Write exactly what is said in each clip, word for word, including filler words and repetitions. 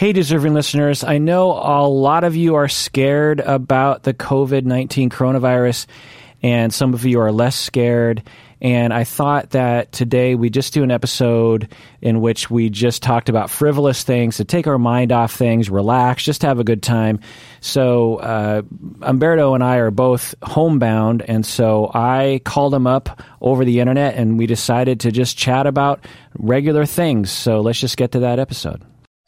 Hey, deserving listeners, I know a lot of you are scared about the covid nineteen coronavirus, and some of you are less scared. And I thought that today we just do an episode in which we just talked about frivolous things to take our mind off things, relax, just have a good time. So uh, Umberto and I are both homebound, and so I called him up over the internet, and we decided to just chat about regular things. So let's just get to that episode.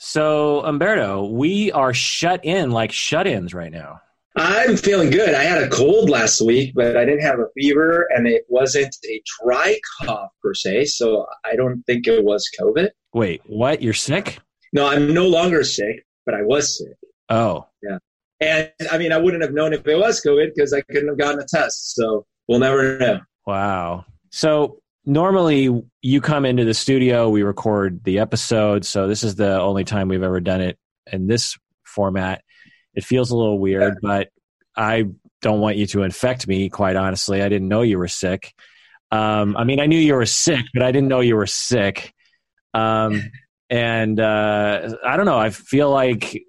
So Umberto, we are shut in like shut-ins right now. I'm feeling good. I had a cold last week, but I didn't have a fever, and it wasn't a dry cough per se, so I don't think it was COVID. Wait, what? You're sick? No, I'm no longer sick, but I was sick. Oh. Yeah. And, I mean, I wouldn't have known if it was COVID because I couldn't have gotten a test, so we'll never know. Wow. So normally you come into the studio, we record the episode, so this is the only time we've ever done it in this format. It feels a little weird, but I don't want you to infect me, quite honestly. I didn't know you were sick. Um, I mean, I knew you were sick, but I didn't know you were sick. Um, and uh, I don't know. I feel like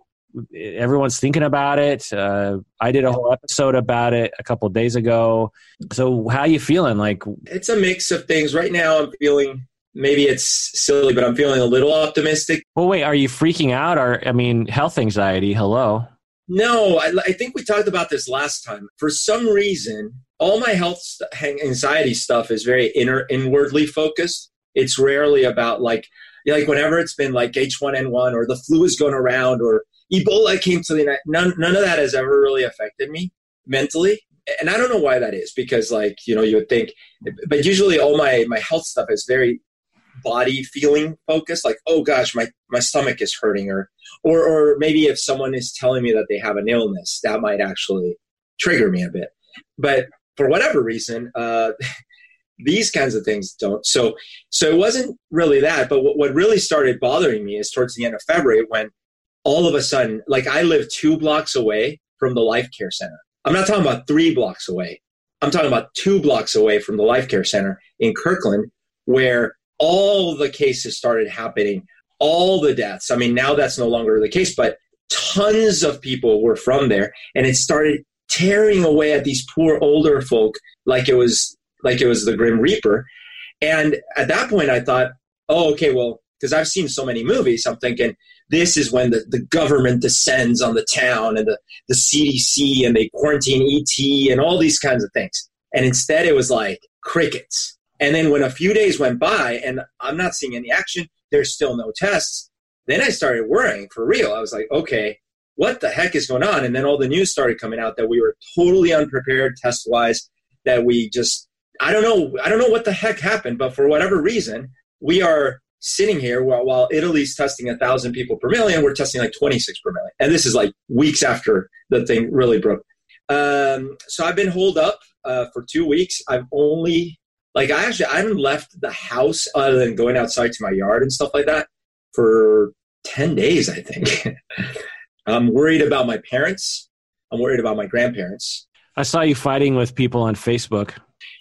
everyone's thinking about it. Uh, I did a whole episode about it a couple of days ago. So how you feeling? Like, it's a mix of things. Right now I'm feeling... Maybe it's silly, but I'm feeling a little optimistic. Well, wait, are you freaking out? Or I mean, health anxiety, hello. No, I, I think we talked about this last time. For some reason, all my health st- anxiety stuff is very inner, inwardly focused. It's rarely about like, like whenever it's been like H one N one or the flu is going around or Ebola came to the United, none, none of that has ever really affected me mentally. And I don't know why that is because like, you know, you would think, but usually all my, my health stuff is very body feeling focused, like, oh gosh, my, my stomach is hurting, or, or or maybe if someone is telling me that they have an illness, that might actually trigger me a bit. But for whatever reason, uh, these kinds of things don't. So so it wasn't really that, but what, what really started bothering me is towards the end of February when all of a sudden, like I live two blocks away from the Life Care Center. I'm not talking about three blocks away. I'm talking about two blocks away from the Life Care Center in Kirkland, where all the cases started happening, all the deaths. I mean, now that's no longer the case, but tons of people were from there, and it started tearing away at these poor older folk like it was like it was the Grim Reaper. And at that point, I thought, oh, okay, well, because I've seen so many movies, I'm thinking this is when the, the government descends on the town and the, the C D C and they quarantine E T and all these kinds of things. And instead, it was like crickets. And then when a few days went by and I'm not seeing any action, there's still no tests, then I started worrying for real. I was like, okay, what the heck is going on? And then all the news started coming out that we were totally unprepared test-wise, that we just, I don't know, I don't know what the heck happened, but for whatever reason, we are sitting here while, while Italy's testing one thousand people per million, we're testing like twenty-six per million. And this is like weeks after the thing really broke. Um, so I've been holed up uh, for two weeks. I've only... Like, I actually, I haven't left the house other than going outside to my yard and stuff like that for ten days, I think. I'm worried about my parents. I'm worried about my grandparents. I saw you fighting with people on Facebook.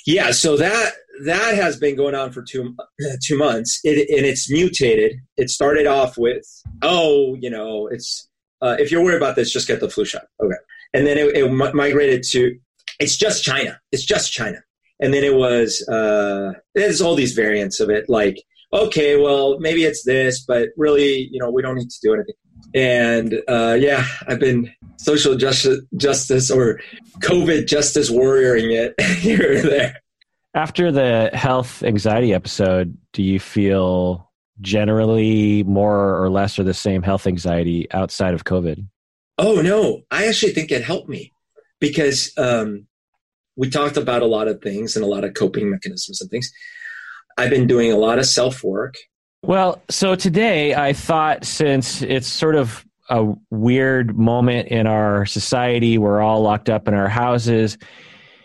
Yeah, so that that has been going on for two, two months, it, and it's mutated. It started off with, oh, you know, it's uh, if you're worried about this, just get the flu shot. Okay. And then it, it migrated to, it's just China. It's just China. And then it was, uh, there's all these variants of it, like, okay, well, maybe it's this, but really, you know, we don't need to do anything. And uh, yeah, I've been social justice, justice or COVID justice warrioring it here or there. After the health anxiety episode, do you feel generally more or less or the same health anxiety outside of COVID? Oh, no. I actually think it helped me because... Um, We talked about a lot of things and a lot of coping mechanisms and things. I've been doing a lot of self-work. Well, so today I thought, since it's sort of a weird moment in our society, we're all locked up in our houses.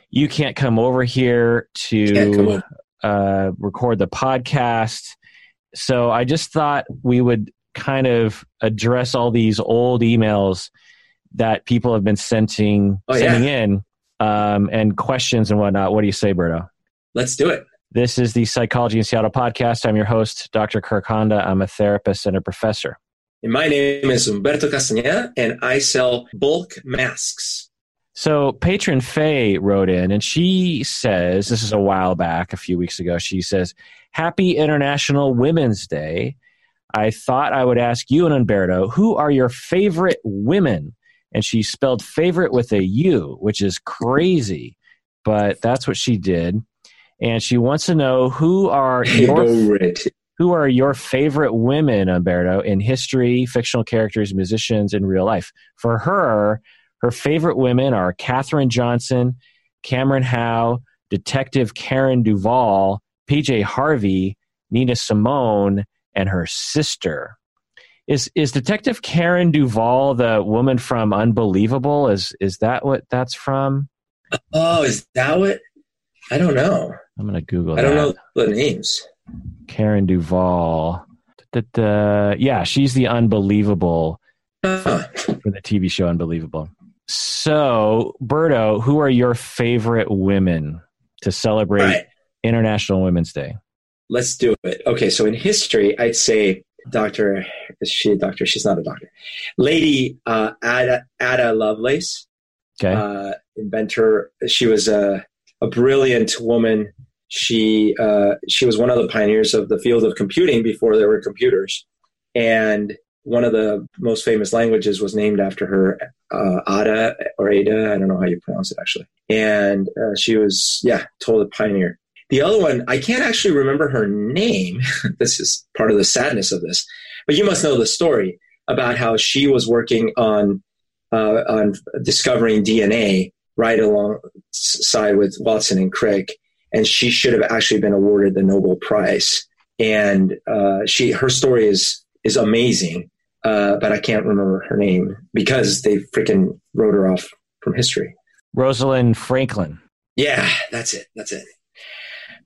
You can't come over here to uh, record the podcast. So I just thought we would kind of address all these old emails that people have been sending, oh, sending yeah. in. Um, and questions and whatnot. What do you say, Berto? Let's do it. This is the Psychology in Seattle podcast. I'm your host, Doctor Kirk Honda. I'm a therapist and a professor. And my name is Umberto Castaneda, and I sell bulk masks. So patron Faye wrote in, and she says, this is a while back, a few weeks ago, she says, Happy International Women's Day. I thought I would ask you and Umberto, who are your favorite women? And she spelled favorite with a U, which is crazy, but that's what she did. And she wants to know who are your, who are your favorite women, Umberto, in history, fictional characters, musicians, in real life. For her, her favorite women are Katherine Johnson, Cameron Howe, Detective Karen Duvall, P J Harvey, Nina Simone, and her sister. Is is Detective Karen Duvall the woman from Unbelievable? Is is that what that's from? Oh, is that what? I don't know. I'm going to Google that. I don't know the names. Karen Duvall. Da, da, da. Yeah, she's the Unbelievable uh-huh. for, for the T V show Unbelievable. So, Berto, who are your favorite women to celebrate right. International Women's Day? Let's do it. Okay, so in history, I'd say Doctor Is she a doctor? She's not a doctor. Lady uh, Ada, Ada Lovelace. Okay. Uh, inventor. She was a, a brilliant woman. She uh, she was one of the pioneers of the field of computing before there were computers. And one of the most famous languages was named after her, uh, Ada or Ada. I don't know how you pronounce it, actually. And uh, she was, yeah, total pioneer. The other one, I can't actually remember her name. This is part of the sadness of this. But you must know the story about how she was working on uh, on discovering D N A right alongside with Watson and Crick, and she should have actually been awarded the Nobel Prize. And uh, she her story is is amazing, uh, but I can't remember her name because they freaking wrote her off from history. Rosalind Franklin. Yeah, that's it. That's it.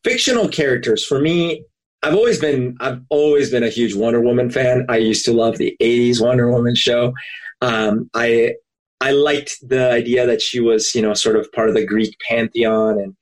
Fictional characters for me, I've always been I've always been a huge Wonder Woman fan. I used to love the eighties Wonder Woman show. Um, I I liked the idea that she was, you know, sort of part of the Greek pantheon and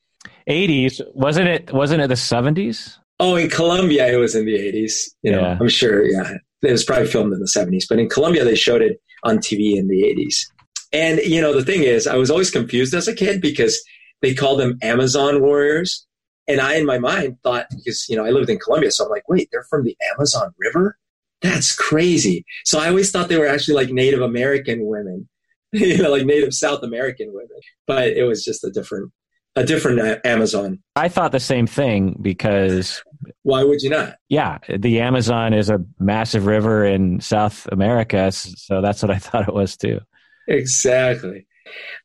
eighties wasn't it? Wasn't it the seventies? Oh, in Colombia it was in the eighties. You know, yeah. I'm sure. Yeah, it was probably filmed in the seventies, but in Colombia they showed it on T V in the eighties. And you know, the thing is, I was always confused as a kid because they called them Amazon warriors. And I, in my mind, thought, because, you know, I lived in Colombia, so I'm like, wait, they're from the Amazon River? That's crazy. So I always thought they were actually like Native American women, you know, like Native South American women. But it was just a different a different Amazon. I thought the same thing because... Why would you not? Yeah, the Amazon is a massive river in South America, so that's what I thought it was too. Exactly.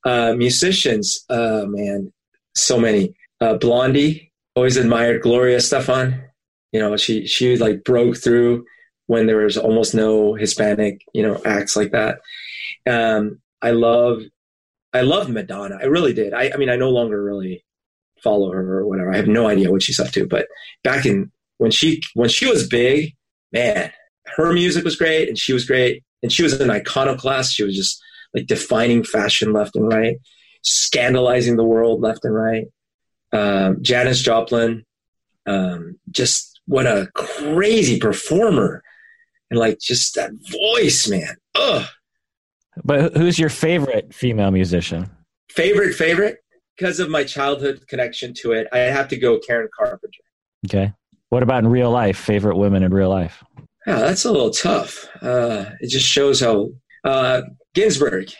Uh, musicians, oh man, so many. Uh, Blondie. Always admired Gloria Estefan. You know, she she like broke through when there was almost no Hispanic, you know, acts like that. Um, I love, I love Madonna. I really did. I, I mean, I no longer really follow her or whatever. I have no idea what she's up to. But back in when she when she was big, man, her music was great and she was great and she was an iconoclast. She was just like defining fashion left and right, scandalizing the world left and right. Um, Janis Joplin, um, just what a crazy performer. And like, just that voice, man. Ugh. But who's your favorite female musician? Favorite, favorite? Because of my childhood connection to it, I have to go Karen Carpenter. Okay. What about in real life? Favorite women in real life? Yeah, that's a little tough. Uh, it just shows how, uh, Ginsburg.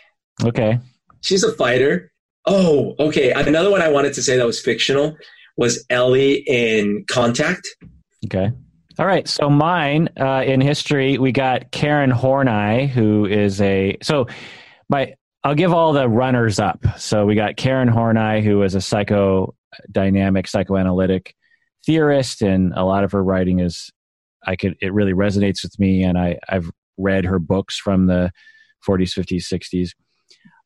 Okay. She's a fighter. Oh, okay. Another one I wanted to say that was fictional was Ellie in Contact. Okay. All right. So mine, uh, in history, we got Karen Horney, who is a... So my, I'll give all the runners up. So we got Karen Horney, who is a psychodynamic, psychoanalytic theorist, and a lot of her writing is... I could. It really resonates with me, and I, I've read her books from the forties, fifties, sixties.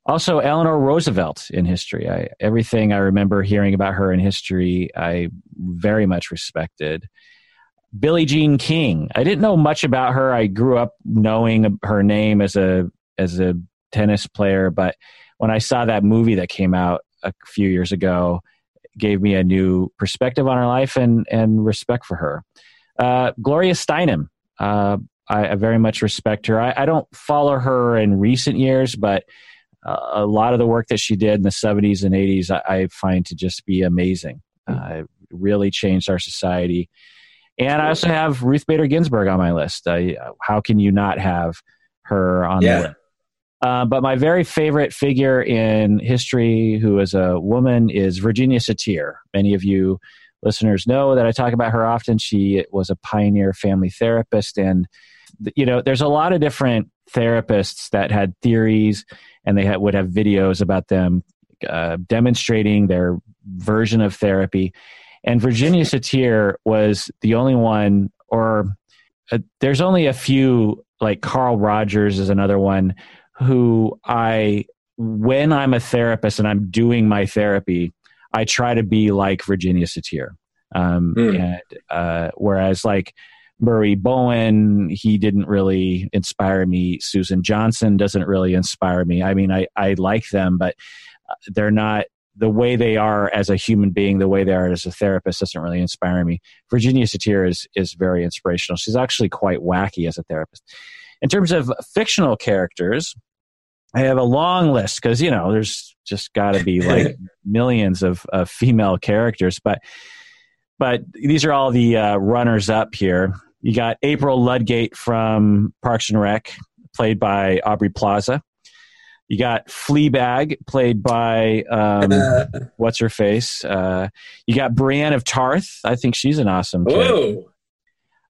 Also, Eleanor Roosevelt in history. I, everything I remember hearing about her in history, I very much respected. Billie Jean King. I didn't know much about her. I grew up knowing her name as a as a tennis player, but when I saw that movie that came out a few years ago, it gave me a new perspective on her life and, and respect for her. Uh, Gloria Steinem. Uh, I, I very much respect her. I, I don't follow her in recent years, but uh, a lot of the work that she did in the seventies and eighties, I, I find to just be amazing. Uh, it really changed our society. And I also have Ruth Bader Ginsburg on my list. I, how can you not have her on yeah. the list? Uh, but my very favorite figure in history who is a woman is Virginia Satir. Many of you listeners know that I talk about her often. She was a pioneer family therapist. And, you know, there's a lot of different therapists that had theories, and they had, would have videos about them uh, demonstrating their version of therapy. And Virginia Satir was the only one, or uh, there's only a few, like Carl Rogers is another one, who I, when I'm a therapist and I'm doing my therapy, I try to be like Virginia Satir. Um, mm. and, uh, whereas like Murray Bowen, he didn't really inspire me. Susan Johnson doesn't really inspire me. I mean, I, I like them, but they're not, the way they are as a human being, the way they are as a therapist doesn't really inspire me. Virginia Satir is, is very inspirational. She's actually quite wacky as a therapist. In terms of fictional characters, I have a long list because, you know, there's just got to be like millions of, of female characters. But but these are all the uh, runners up here. You got April Ludgate from Parks and Rec, played by Aubrey Plaza. You got Fleabag, played by um, uh, what's her face. Uh, you got Brienne of Tarth. I think she's an awesome character. Whoa.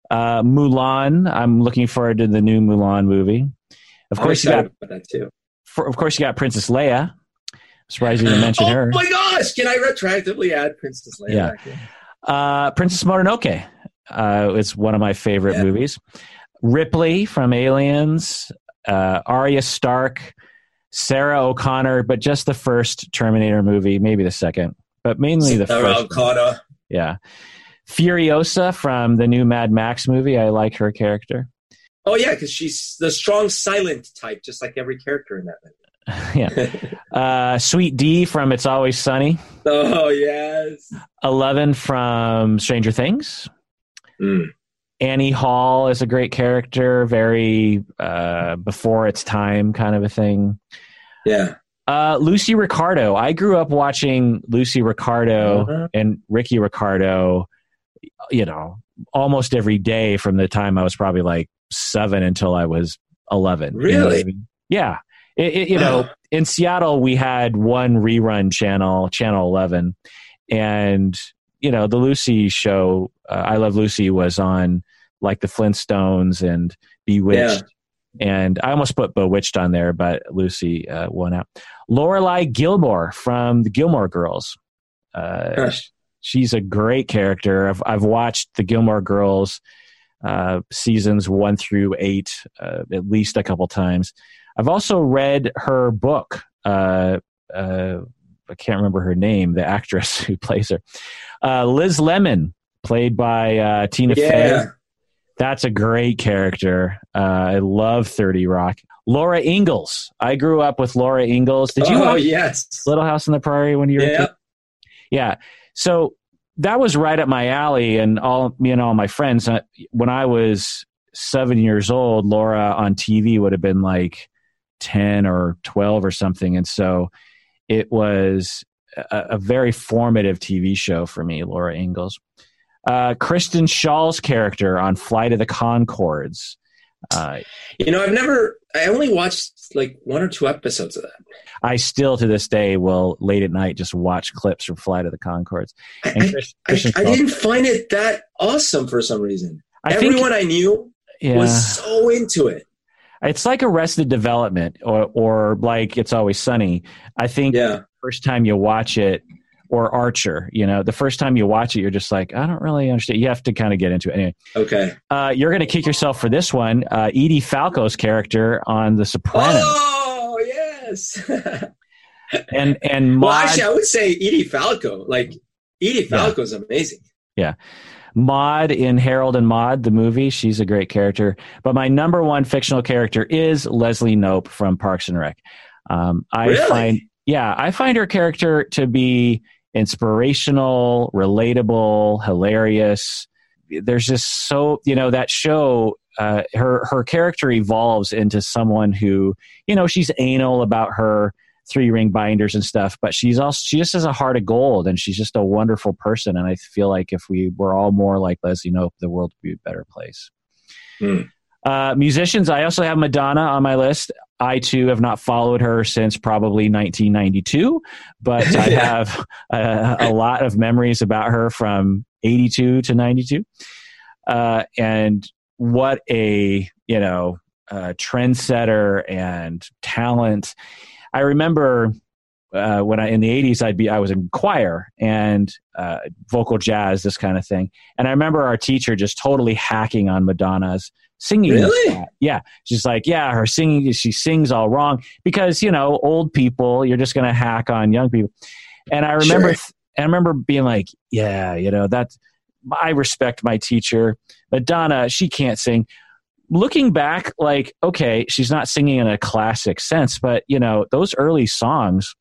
Uh, Mulan. I'm looking forward to the new Mulan movie. Of course, you got that too. For, of course, you got Princess Leia. I'm surprised you didn't mention oh her. Oh my gosh! Can I retroactively add Princess Leia? Yeah. Back in? Uh, Princess Mononoke. Uh, it's one of my favorite yeah. movies. Ripley from Aliens. Uh, Arya Stark. Sarah O'Connor, but just the first Terminator movie, maybe the second, but mainly the Sarah first. Sarah O'Connor. One. Yeah. Furiosa from the new Mad Max movie. I like her character. Oh, yeah, because she's the strong silent type, just like every character in that movie. yeah. Uh, Sweet D from It's Always Sunny. Oh, yes. Eleven from Stranger Things. Mm. Annie Hall is a great character, very uh, before its time kind of a thing. Yeah. Uh, Lucy Ricardo. I grew up watching Lucy Ricardo uh-huh. and Ricky Ricardo, you know, almost every day from the time I was probably like seven until I was eleven. Really? You know what I mean? Yeah. It, it, you know, in Seattle, we had one rerun channel, Channel eleven. And, you know, the Lucy show, uh, I Love Lucy, was on like the Flintstones and Bewitched. Yeah. And I almost put Bewitched on there, but Lucy uh, won out. Lorelai Gilmore from the Gilmore Girls. Uh, Gosh. She's a great character. I've, I've watched the Gilmore Girls uh, seasons one through eight uh, at least a couple times. I've also read her book. Uh, uh, I can't remember her name, the actress who plays her. Uh, Liz Lemon, played by uh, Tina yeah. Fey. That's a great character. Uh, I love thirty Rock. Laura Ingalls. I grew up with Laura Ingalls. Did you oh, watch yes. Little House on the Prairie when you were yeah. a kid? Yeah. So that was right up my alley, and all me and all my friends. When I was seven years old, Laura on T V would have been like ten or twelve or something, and so it was a, a very formative T V show for me. Laura Ingalls, uh, Kristen Schaal's character on Flight of the Conchords. Uh, you know, I've never. I only watched like one or two episodes of that. I still, to this day, will late at night just watch clips from Flight of the Conchords. And I, Chris, I, I, I didn't find it that awesome for some reason. I Everyone think, I knew yeah. was so into it. It's like Arrested Development or, or like It's Always Sunny. I think yeah. the first time you watch it, or Archer, you know, the first time you watch it, you're just like, I don't really understand. You have to kind of get into it. Anyway. Okay. Uh, you're going to kick yourself for this one. Uh, Edie Falco's character on The Sopranos. Oh, yes. and, and Maud. Well, actually, I would say Edie Falco. Like, Edie Falco's yeah. amazing. Yeah. Maud in Harold and Maude, the movie. She's a great character. But my number one fictional character is Leslie Knope from Parks and Rec. Um, I really? find, yeah, I find her character to be inspirational, relatable, hilarious. There's just so, you know, that show uh, her her character evolves into someone who, you know, she's anal about her three ring binders and stuff, but she's also, she just has a heart of gold, and she's just a wonderful person. And I feel like if we were all more like Leslie Knope, the world would be a better place. Mm. Uh, musicians, I also have Madonna on my list. I, too, have not followed her since probably nineteen ninety-two, but yeah. I have uh, a lot of memories about her from eighty-two to ninety-two. Uh, and what a, you know, uh, trendsetter and talent. I remember uh, when I, in the eighties, I'd be, I was in choir and uh, vocal jazz, this kind of thing. And I remember our teacher just totally hacking on Madonna's singing. Really? Yeah. She's like, yeah, her singing, she sings all wrong because, you know, old people, you're just going to hack on young people. And I remember, sure. th- I remember being like, yeah, you know, that's, I respect my teacher. Madonna, she can't sing. Looking back, like, okay, she's not singing in a classic sense, but, you know, those early songs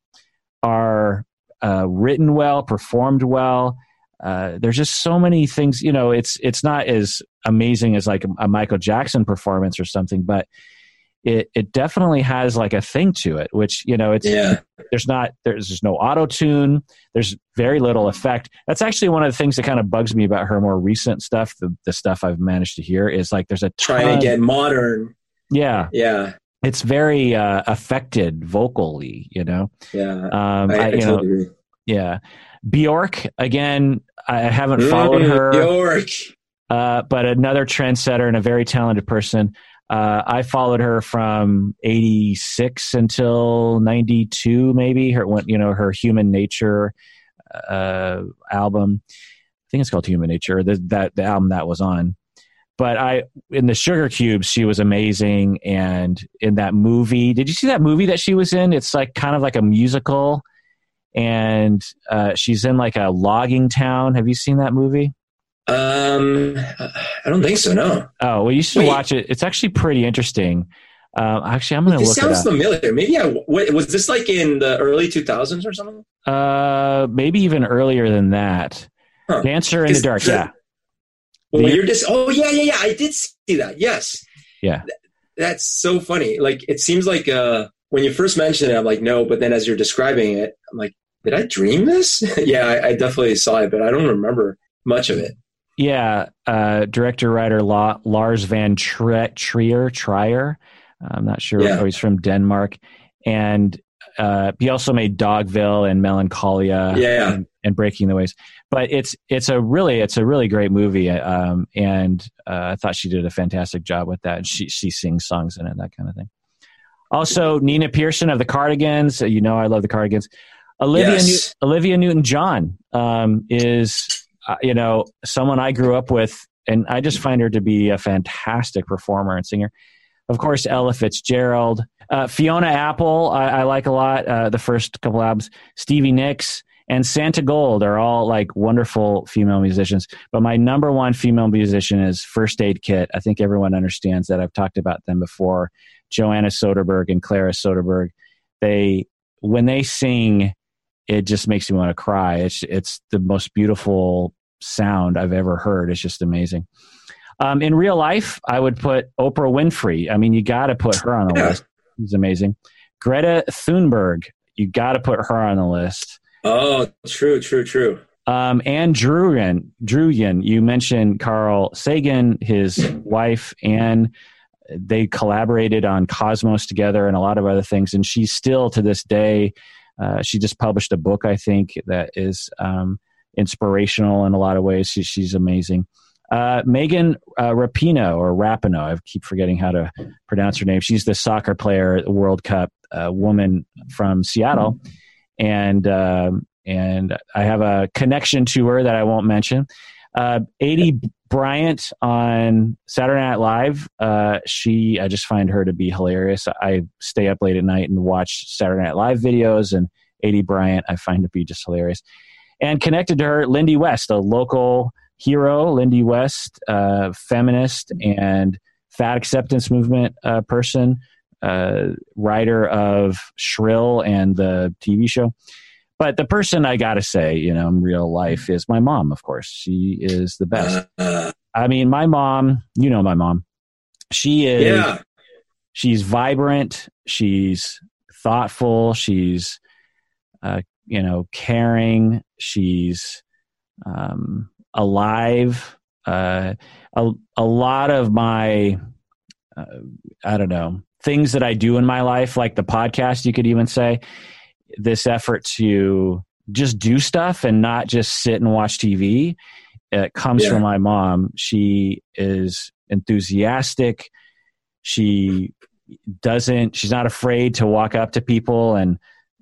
are uh, written well, performed well. Uh, there's just so many things, you know, it's it's not as amazing as like a Michael Jackson performance or something, but it it definitely has like a thing to it, which, you know, it's yeah. there's not there's just no auto-tune, there's very little effect. That's actually one of the things that kind of bugs me about her more recent stuff, the, the stuff I've managed to hear, is like there's a ton, trying to get modern. Yeah. Yeah. It's very uh, affected vocally, you know. Yeah. Um, I, I, you I totally know, agree. Yeah. Bjork, again, I haven't mm, followed her. Bjork. Uh, but another trendsetter and a very talented person. Uh, I followed her from eighty-six until ninety-two, maybe. Her, you know, her Human Nature uh, album. I think it's called Human Nature. The, that the album that was on. But I, in the Sugar Cubes, she was amazing. And in that movie, did you see that movie that she was in? It's like kind of like a musical, and uh, she's in like a logging town. Have you seen that movie? Um, I don't think so. No. Oh, well, you should Wait. watch it. It's actually pretty interesting. Um, actually, I'm going to look it up. It sounds familiar. Maybe I, what, was this like in the early two thousands or something? Uh, maybe even earlier than that. Huh. Dancer in the Dark. The, yeah. Well, the, you're just, oh yeah, yeah, yeah. I did see that. Yes. Yeah. Th- that's so funny. Like, it seems like, uh, when you first mentioned it, I'm like, no, but then as you're describing it, I'm like, did I dream this? yeah. I, I definitely saw it, but I don't remember much of it. Yeah, uh, director, writer La- Lars van Trier, Trier, Trier. I'm not sure. Yeah. Oh, he's from Denmark. And uh, he also made Dogville and Melancholia yeah. and, and Breaking the Waves. But it's it's a really it's a really great movie. Um, and uh, I thought she did a fantastic job with that. And she, she sings songs in it, that kind of thing. Also, Nina Pearson of the Cardigans. You know I love the Cardigans. Olivia, yes. New- Olivia Newton-John um, is... Uh, you know, someone I grew up with, and I just find her to be a fantastic performer and singer. Of course, Ella Fitzgerald, uh, Fiona Apple, I, I like a lot. Uh, the first couple albums, Stevie Nicks, and Santa Gold are all like wonderful female musicians. But my number one female musician is First Aid Kit. I think everyone understands that. I've talked about them before. Joanna Soderberg and Clara Soderberg. They, when they sing, it just makes me want to cry. It's it's the most beautiful sound I've ever heard. It's just amazing. Um, in real life, I would put Oprah Winfrey. I mean, you got to put her on the yeah. list. She's amazing. Greta Thunberg, you got to put her on the list. Oh, true, true, true. Um, Anne Druyan, Druyan, you mentioned Carl Sagan, his wife, and they collaborated on Cosmos together and a lot of other things. And she's still, to this day, uh, she just published a book, I think, that is um, inspirational in a lot of ways. She, she's amazing. Uh, Megan uh, Rapinoe, or Rapinoe, I keep forgetting how to pronounce her name. She's the soccer player, World Cup uh, woman from Seattle. And uh, and I have a connection to her that I won't mention. Uh, Aidy Bryant on Saturday Night Live. Uh, she, I just find her to be hilarious. I stay up late at night and watch Saturday Night Live videos, and Aidy Bryant I find to be just hilarious. And connected to her, Lindy West, a local hero, Lindy West, uh, feminist and fat acceptance movement uh, person, uh, writer of Shrill and the T V show. But the person I got to say, you know, in real life is my mom, of course. She is the best. I mean, my mom, you know my mom. She is, yeah. she's vibrant. She's thoughtful. She's, uh, you know, caring. She's um, alive. Uh, a, a lot of my, uh, I don't know, things that I do in my life, like the podcast, you could even say, this effort to just do stuff and not just sit and watch T V, it comes yeah. from my mom. She is enthusiastic. She doesn't, she's not afraid to walk up to people and,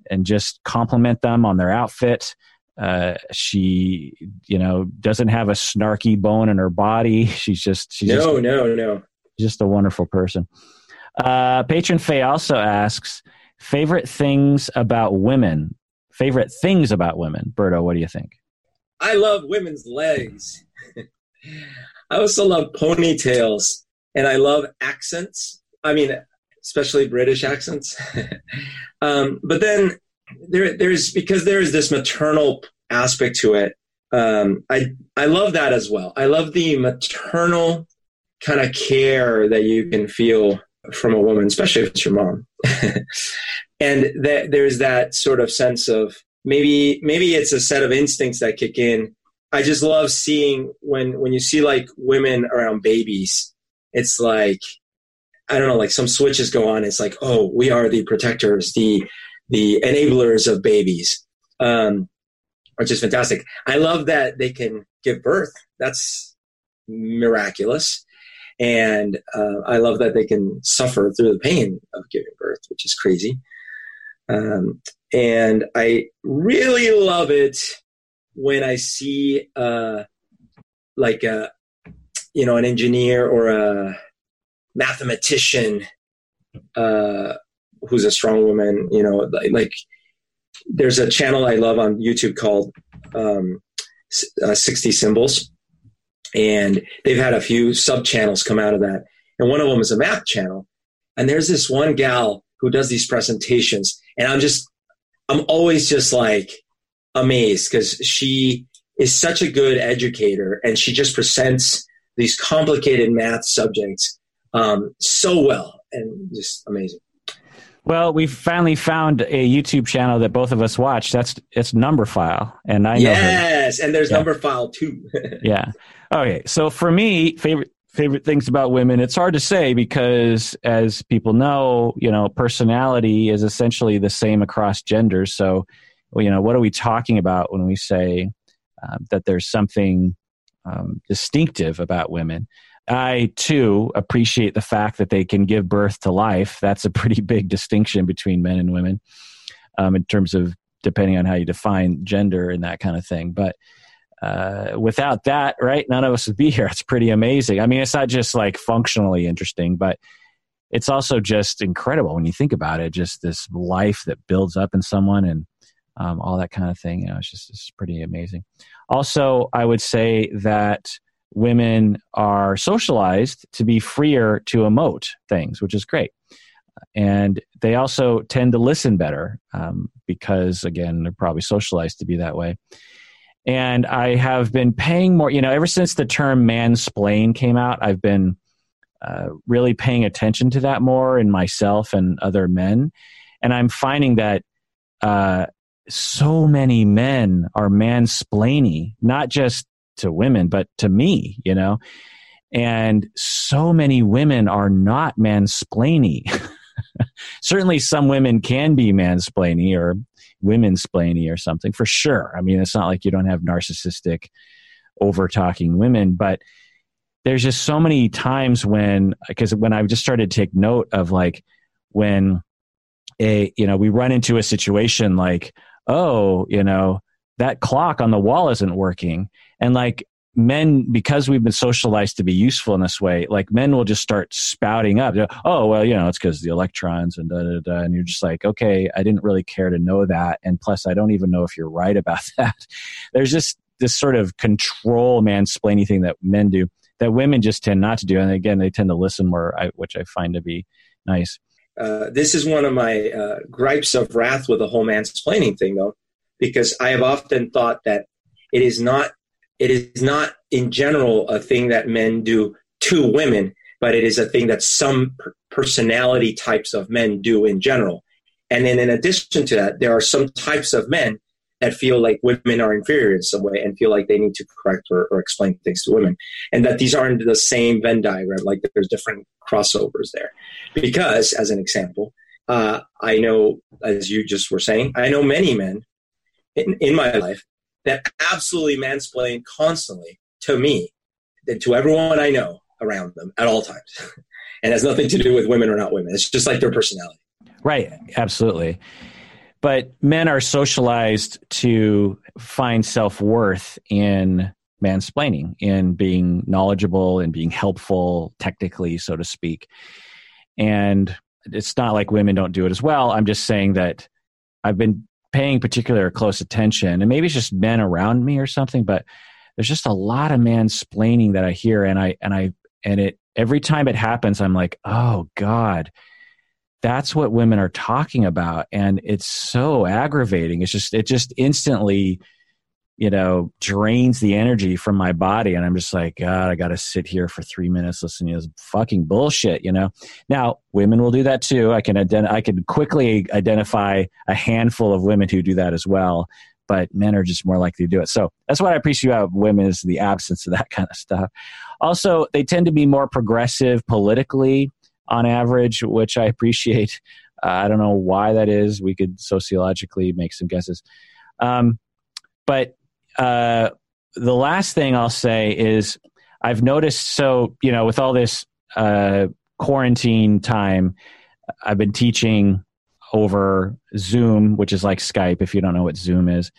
and just compliment them on their outfit. Uh, she, you know, doesn't have a snarky bone in her body. She's just, she's no, just, no, no, just a wonderful person. Uh, Patron Faye also asks, favorite things about women, favorite things about women. Berto, what do you think? I love women's legs. I also love ponytails, and I love accents. I mean, especially British accents. um, but then there, there's, because there is this maternal aspect to it. Um, I, I love that as well. I love the maternal kind of care that you can feel from a woman, especially if it's your mom. And that, there's that sort of sense of maybe, maybe it's a set of instincts that kick in. I just love seeing when, when you see like women around babies, it's like, I don't know, like some switches go on. It's like, oh, we are the protectors, the, the enablers of babies, um, which is fantastic. I love that they can give birth. That's miraculous. And uh, I love that they can suffer through the pain of giving birth, which is crazy. Um, and I really love it when I see uh, like a, you know, an engineer or a mathematician uh, who's a strong woman, you know, like, like there's a channel I love on YouTube called um, uh, sixty Symbols. And they've had a few sub channels come out of that. And one of them is a math channel. And there's this one gal who does these presentations. And I'm just, I'm always just like amazed because she is such a good educator and she just presents these complicated math subjects um, so well and just amazing. Well, we finally found a YouTube channel that both of us watch. That's it's Numberphile, and I know yes, her. And there's yeah. Numberphile too. yeah. Okay. So for me, favorite favorite things about women. It's hard to say because, as people know, you know, personality is essentially the same across genders. So, you know, what are we talking about when we say uh, that there's something um, distinctive about women? I, too, appreciate the fact that they can give birth to life. That's a pretty big distinction between men and women um, in terms of depending on how you define gender and that kind of thing. But uh, without that, right, none of us would be here. It's pretty amazing. I mean, it's not just like functionally interesting, but it's also just incredible when you think about it, just this life that builds up in someone and um, all that kind of thing. You know, it's just it's pretty amazing. Also, I would say that women are socialized to be freer to emote things, which is great. And they also tend to listen better um, because, again, they're probably socialized to be that way. And I have been paying more, you know, ever since the term mansplain came out, I've been uh, really paying attention to that more in myself and other men. And I'm finding that uh, so many men are mansplaining, not just to women, but to me, you know, and so many women are not mansplaining. Certainly some women can be mansplaining or women-splaining or something for sure. I mean, it's not like you don't have narcissistic over talking women, but there's just so many times when, because when I've just started to take note of like when a, you know, we run into a situation like, oh, you know, that clock on the wall isn't working. And like men, because we've been socialized to be useful in this way, like men will just start spouting up. Oh, well, you know, it's because the electrons and da, da, da. And you're just like, okay, I didn't really care to know that. And plus, I don't even know if you're right about that. There's just this sort of control mansplaining thing that men do that women just tend not to do. And again, they tend to listen more, which I find to be nice. Uh, this is one of my uh, gripes of wrath with the whole mansplaining thing, though, because I have often thought that it is not, it is not in general a thing that men do to women, but it is a thing that some personality types of men do in general. And then in addition to that, there are some types of men that feel like women are inferior in some way and feel like they need to correct or, or explain things to women, and that these aren't the same Venn diagram, like there's different crossovers there. Because, as an example, uh, I know, as you just were saying, I know many men in, in my life that absolutely mansplain constantly to me and to everyone I know around them at all times. And it has nothing to do with women or not women. It's just like their personality. Right. Absolutely. But men are socialized to find self-worth in mansplaining, in being knowledgeable and being helpful technically, so to speak. And it's not like women don't do it as well. I'm just saying that I've been paying particular close attention, and maybe it's just men around me or something, but there's just a lot of mansplaining that I hear. And I, and I, and it, every time it happens, I'm like, oh God, that's what women are talking about. And it's so aggravating. It's just, it just instantly, you know, drains the energy from my body. And I'm just like, God, I got to sit here for three minutes listening to this fucking bullshit, you know? Now, women will do that too. I can ident- I can quickly identify a handful of women who do that as well, but men are just more likely to do it. So that's what I appreciate about women, is the absence of that kind of stuff. Also, they tend to be more progressive politically on average, which I appreciate. Uh, I don't know why that is. We could sociologically make some guesses. Um, but Uh, the last thing I'll say is I've noticed, so, you know, with all this uh, quarantine time, I've been teaching over Zoom, which is like Skype, if you don't know what Zoom is.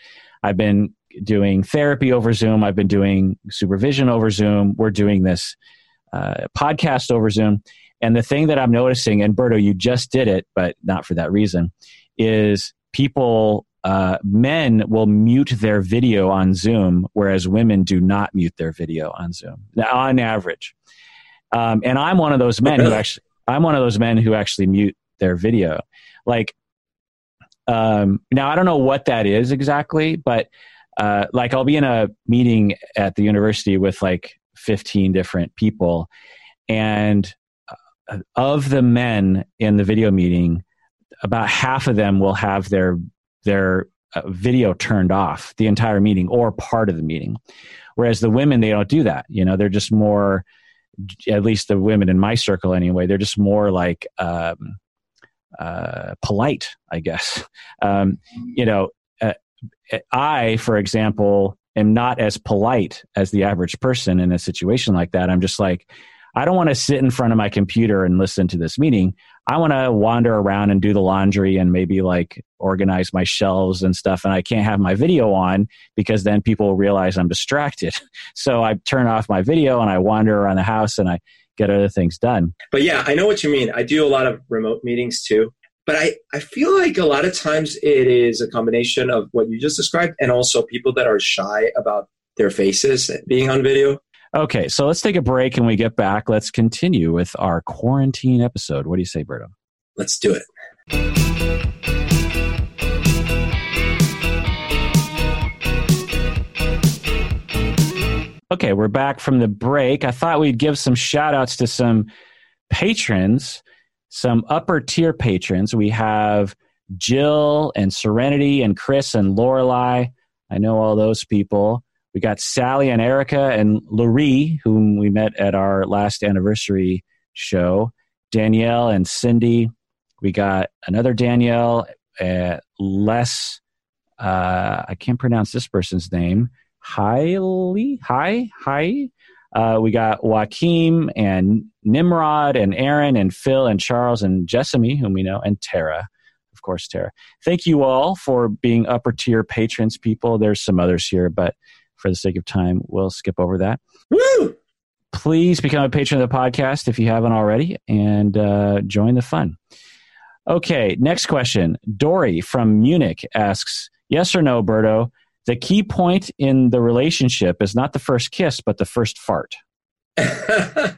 I've been doing therapy over Zoom. I've been doing supervision over Zoom. We're doing this uh, podcast over Zoom. And the thing that I'm noticing, and Berto, you just did it, but not for that reason, is people... Uh, men will mute their video on Zoom, whereas women do not mute their video on Zoom, on average. Um, and I'm one of those men who actually, I'm one of those men who actually mute their video. Like, um, now I don't know what that is exactly, but uh, like I'll be in a meeting at the university with like fifteen different people, and of the men in the video meeting, about half of them will have their their uh, video turned off the entire meeting or part of the meeting. Whereas the women, they don't do that. You know, they're just more, at least the women in my circle anyway, they're just more like um, uh, polite, I guess. Um, you know, uh, I, for example, am not as polite as the average person in a situation like that. I'm just like, I don't want to sit in front of my computer and listen to this meeting. I want to wander around and do the laundry and maybe like organize my shelves and stuff. And I can't have my video on because then people realize I'm distracted. So I turn off my video and I wander around the house and I get other things done. But yeah, I know what you mean. I do a lot of remote meetings too. But I, I feel like a lot of times it is a combination of what you just described and also people that are shy about their faces being on video. Okay, so let's take a break, and when we get back, let's continue with our quarantine episode. What do you say, Berto? Let's do it. Okay, we're back from the break. I thought we'd give some shout-outs to some patrons, some upper-tier patrons. We have Jill and Serenity and Chris and Lorelai. I know all those people. We got Sally and Erica and Laurie, whom we met at our last anniversary show. Danielle and Cindy. We got another Danielle, uh, Les. Uh, I can't pronounce this person's name. Hiley? Hi? Hi? Uh, we got Joaquim and Nimrod and Aaron and Phil and Charles and Jessamy, whom we know, and Tara. Of course, Tara. Thank you all for being upper tier patrons, people. There's some others here, but for the sake of time, we'll skip over that. Woo! Please become a patron of the podcast if you haven't already, and uh, join the fun. Okay, next question. Dory from Munich asks, yes or no, Berto, the key point in the relationship is not the first kiss, but the first fart. I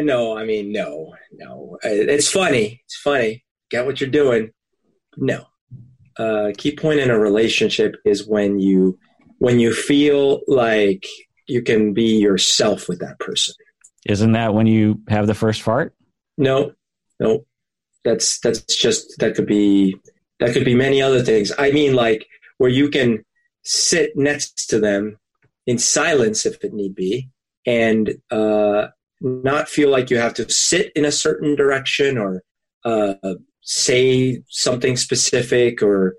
know. I mean, no, no. It's funny. It's funny. Get what you're doing. No. Uh, key point in a relationship is when you when you feel like you can be yourself with that person. Isn't that when you have the first fart? No, no, that's, that's just, that could be, that could be many other things. I mean, like where you can sit next to them in silence if it need be, and uh, not feel like you have to sit in a certain direction or uh, say something specific or,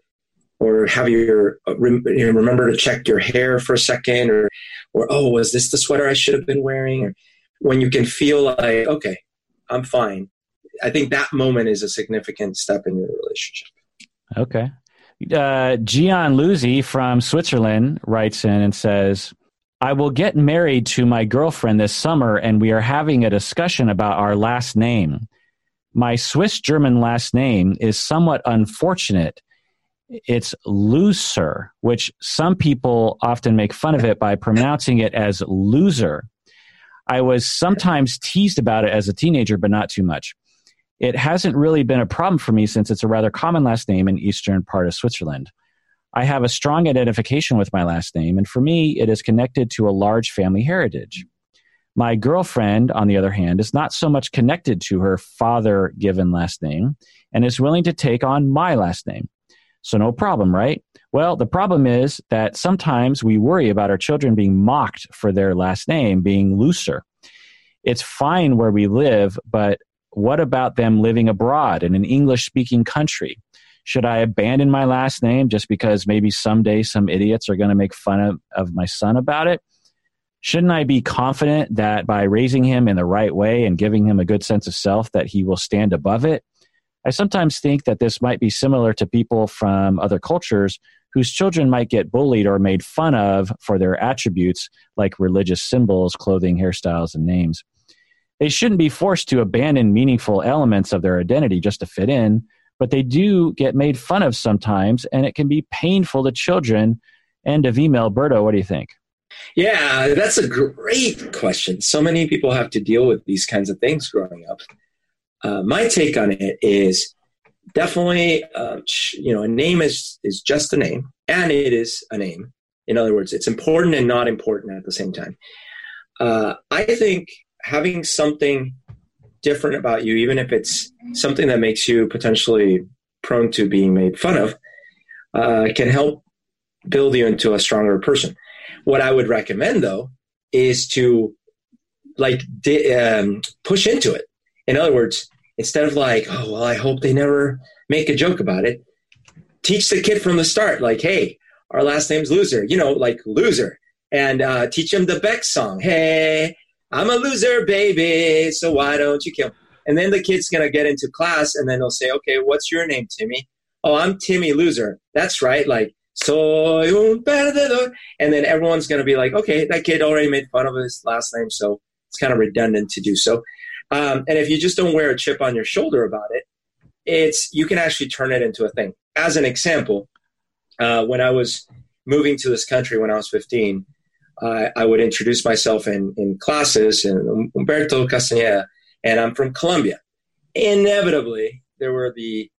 or have your, remember to check your hair for a second, or, or, oh, was this the sweater I should have been wearing? Or when you can feel like, okay, I'm fine. I think that moment is a significant step in your relationship. Okay. Uh, Gian Luzzi from Switzerland writes in and says, I will get married to my girlfriend this summer, and we are having a discussion about our last name. My Swiss-German last name is somewhat unfortunate. It's Looser, which some people often make fun of it by pronouncing it as loser. I was sometimes teased about it as a teenager, but not too much. It hasn't really been a problem for me since it's a rather common last name in eastern part of Switzerland. I have a strong identification with my last name, and for me, it is connected to a large family heritage. My girlfriend, on the other hand, is not so much connected to her father-given last name and is willing to take on my last name. So no problem, right? Well, the problem is that sometimes we worry about our children being mocked for their last name being Looser. It's fine where we live, but what about them living abroad in an English-speaking country? Should I abandon my last name just because maybe someday some idiots are going to make fun of, of my son about it? Shouldn't I be confident that by raising him in the right way and giving him a good sense of self that he will stand above it? I sometimes think that this might be similar to people from other cultures whose children might get bullied or made fun of for their attributes like religious symbols, clothing, hairstyles, and names. They shouldn't be forced to abandon meaningful elements of their identity just to fit in, but they do get made fun of sometimes, and it can be painful to children. End of email. Berto, what do you think? Yeah, that's a great question. So many people have to deal with these kinds of things growing up. Uh, my take on it is definitely, uh, you know, a name is, is just a name, and it is a name. In other words, it's important and not important at the same time. Uh, I think having something different about you, even if it's something that makes you potentially prone to being made fun of, uh, can help build you into a stronger person. What I would recommend, though, is to like di- um, push into it. In other words, instead of like, oh, well, I hope they never make a joke about it, teach the kid from the start, like, hey, our last name's Loser, you know, like Loser. And uh, teach him the Beck song. Hey, I'm a loser, baby, so why don't you kill me? And then the kid's going to get into class, and then they'll say, okay, what's your name, Timmy? Oh, I'm Timmy Loser. That's right, like, soy un perdedor. And then everyone's going to be like, okay, that kid already made fun of his last name, so it's kind of redundant to do so. Um, and if you just don't wear a chip on your shoulder about it, it's you can actually turn it into a thing. As an example, uh, when I was moving to this country when I was fifteen, uh, I would introduce myself in, in classes, and Umberto Castaneda, and I'm from Colombia. Inevitably, there were the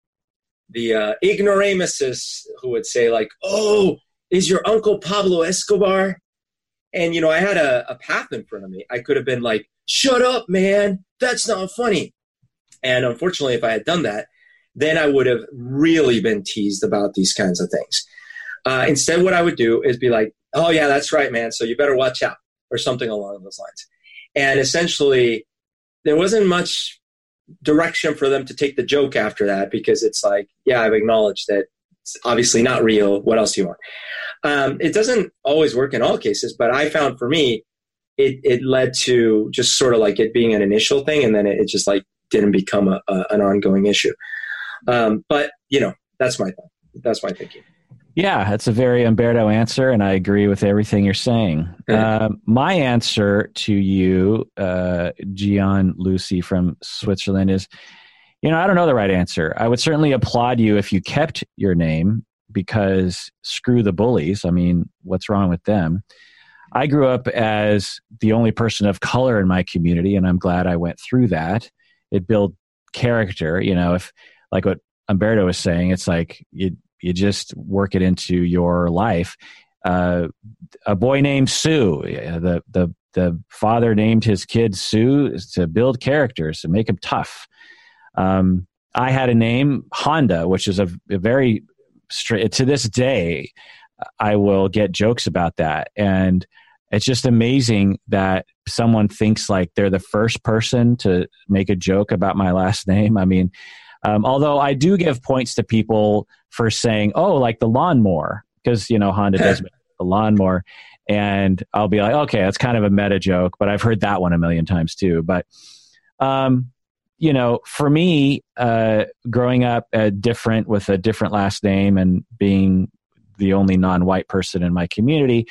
the uh, ignoramuses who would say like, oh, is your uncle Pablo Escobar? And, you know, I had a, a path in front of me. I could have been like, shut up, man. That's not funny. And unfortunately, if I had done that, then I would have really been teased about these kinds of things. Uh, instead, what I would do is be like, oh, yeah, that's right, man. So you better watch out, or something along those lines. And essentially, there wasn't much direction for them to take the joke after that, because it's like, yeah, I've acknowledged that it's obviously not real. What else do you want? Um, it doesn't always work in all cases, but I found for me, It it led to just sort of like it being an initial thing, and then it, it just like didn't become a, a an ongoing issue. Um, but you know, that's my that's my thinking. Yeah, that's a very Umberto answer, and I agree with everything you're saying. Yeah. Uh, my answer to you, uh, Gian Lucy from Switzerland, is, you know, I don't know the right answer. I would certainly applaud you if you kept your name, because screw the bullies. I mean, what's wrong with them? I grew up as the only person of color in my community, and I'm glad I went through that. It built character, you know, if like what Umberto was saying, it's like you you just work it into your life. Uh, a boy named Sue, the the the father named his kid Sue to build characters, to make him tough. Um, I had a name, Honda, which is a, a very straight, to this day, I will get jokes about that. And it's just amazing that someone thinks like they're the first person to make a joke about my last name. I mean, um, although I do give points to people for saying, oh, like the lawnmower, because, you know, Honda does make a lawnmower. And I'll be like, okay, that's kind of a meta joke, but I've heard that one a million times too. But, um, you know, for me, uh, growing up uh, different with a different last name and being the only non-white person in my community,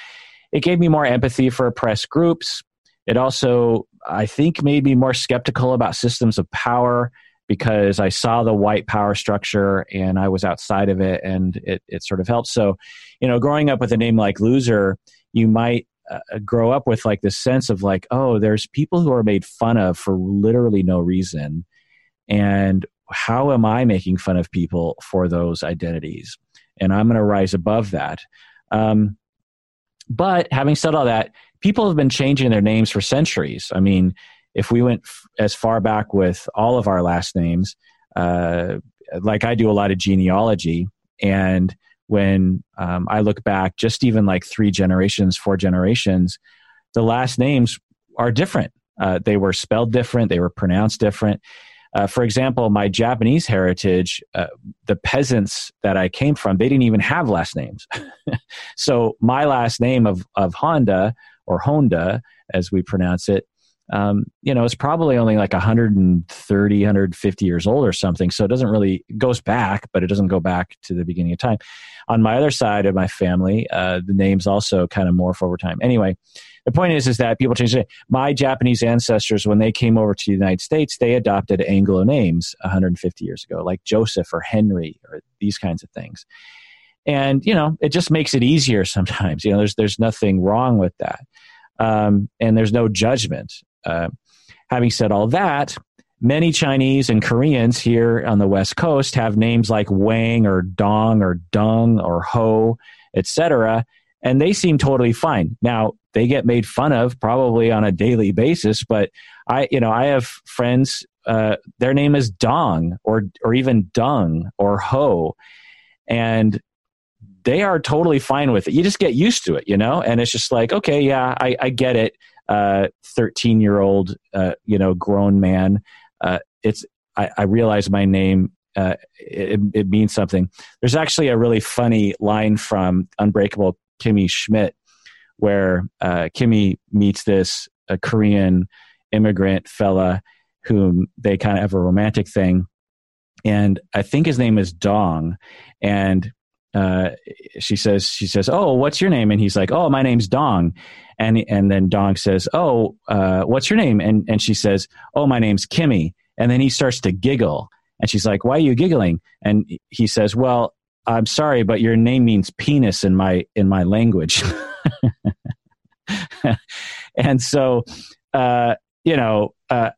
it gave me more empathy for oppressed groups. It also, I think, made me more skeptical about systems of power because I saw the white power structure and I was outside of it, and it, it sort of helped. So, you know, growing up with a name like Loser, you might uh, grow up with like this sense of like, oh, there's people who are made fun of for literally no reason. And how am I making fun of people for those identities? And I'm going to rise above that. Um, but having said all that, people have been changing their names for centuries. I mean, if we went f- as far back with all of our last names, uh, like I do a lot of genealogy. And when um, I look back, just even like three generations, four generations, the last names are different. Uh, they were spelled different. They were pronounced different. Uh, for example, my Japanese heritage, uh, the peasants that I came from, they didn't even have last names. So my last name of, of Honda, or Honda, as we pronounce it, um, you know, it's probably only like one hundred thirty, one hundred fifty years old or something. So it doesn't really, it goes back, but it doesn't go back to the beginning of time. On my other side of my family, uh, the names also kind of morph over time. Anyway, the point is, is that people change their name. My Japanese ancestors, when they came over to the United States, they adopted Anglo names one hundred fifty years ago, like Joseph or Henry or these kinds of things. And, you know, it just makes it easier sometimes. You know, there's there's nothing wrong with that. Um, and there's no judgment. Uh, having said all that, many Chinese and Koreans here on the West Coast have names like Wang or Dong or Dung or Ho, et cetera, and they seem totally fine. Now, they get made fun of probably on a daily basis, but I, you know, I have friends, uh, their name is Dong or or even Dung or Ho, and they are totally fine with it. You just get used to it, you know, and it's just like, okay, yeah, I, I get it. Uh, thirteen-year-old, uh, you know, grown man. Uh, it's I, I realize my name. Uh, it, it means something. There's actually a really funny line from Unbreakable Kimmy Schmidt, where uh, Kimmy meets this a Korean immigrant fella whom they kind of have a romantic thing. And I think his name is Dong. And uh, she says, she says, oh, what's your name? And he's like, oh, my name's Dong. And and then Dong says, oh, uh, what's your name? And and she says, oh, my name's Kimmy. And then he starts to giggle. And she's like, why are you giggling? And he says, well, I'm sorry, but your name means penis in my in my language. And so, uh, you know, uh,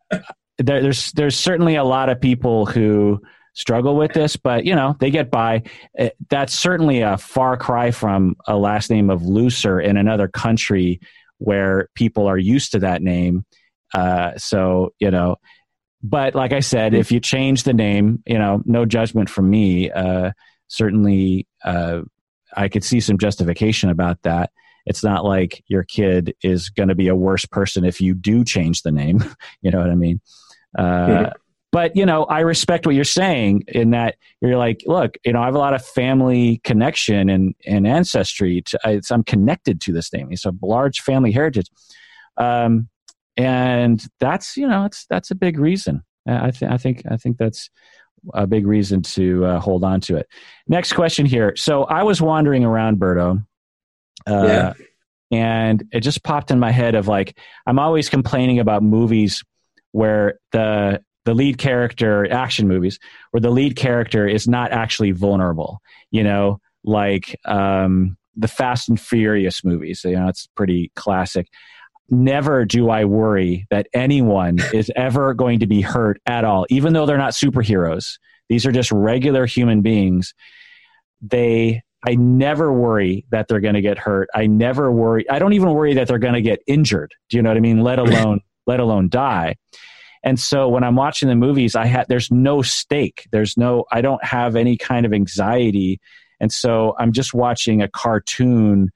there, there's there's certainly a lot of people who struggle with this, but, you know, they get by. That's certainly a far cry from a last name of Looser in another country where people are used to that name. Uh, so, you know, but like I said, if you change the name, you know, no judgment from me. Uh, certainly, uh, I could see some justification about that. It's not like your kid is going to be a worse person if you do change the name. You know what I mean? Uh, mm-hmm. But, you know, I respect what you're saying in that you're like, look, you know, I have a lot of family connection and, and ancestry. To, I, it's, I'm connected to this name. It's a large family heritage. Um, and that's, you know, it's, that's a big reason. I, th- I think I think that's a big reason to uh, hold on to it. Next question here. So I was wandering around, Berto. Uh, yeah. And it just popped in my head of like, I'm always complaining about movies where the the lead character, action movies, where the lead character is not actually vulnerable, you know, like um, the Fast and Furious movies. You know, it's pretty classic. Never do I worry that anyone is ever going to be hurt at all, even though they're not superheroes. These are just regular human beings. They... I never worry that they're going to get hurt. I never worry. I don't even worry that they're going to get injured. Do you know what I mean? Let alone, let alone die. And so when I'm watching the movies, I ha- there's no stake. There's no, I don't have any kind of anxiety. And so I'm just watching a cartoon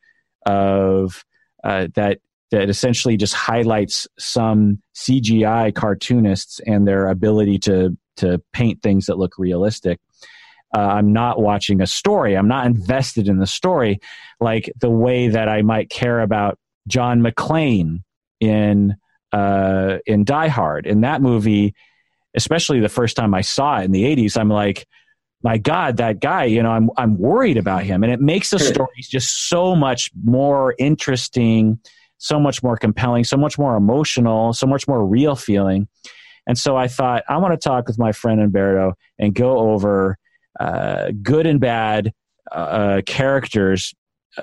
of uh, that, that essentially just highlights some C G I cartoonists and their ability to, to paint things that look realistic. Uh, I'm not watching a story. I'm not invested in the story like the way that I might care about John McClane in uh, in Die Hard. In that movie, especially the first time I saw it in the eighties, I'm like, my God, that guy, you know, I'm I'm worried about him. And it makes the stories just so much more interesting, so much more compelling, so much more emotional, so much more real feeling. And so I thought, I want to talk with my friend Umberto and go over uh, good and bad uh, characters,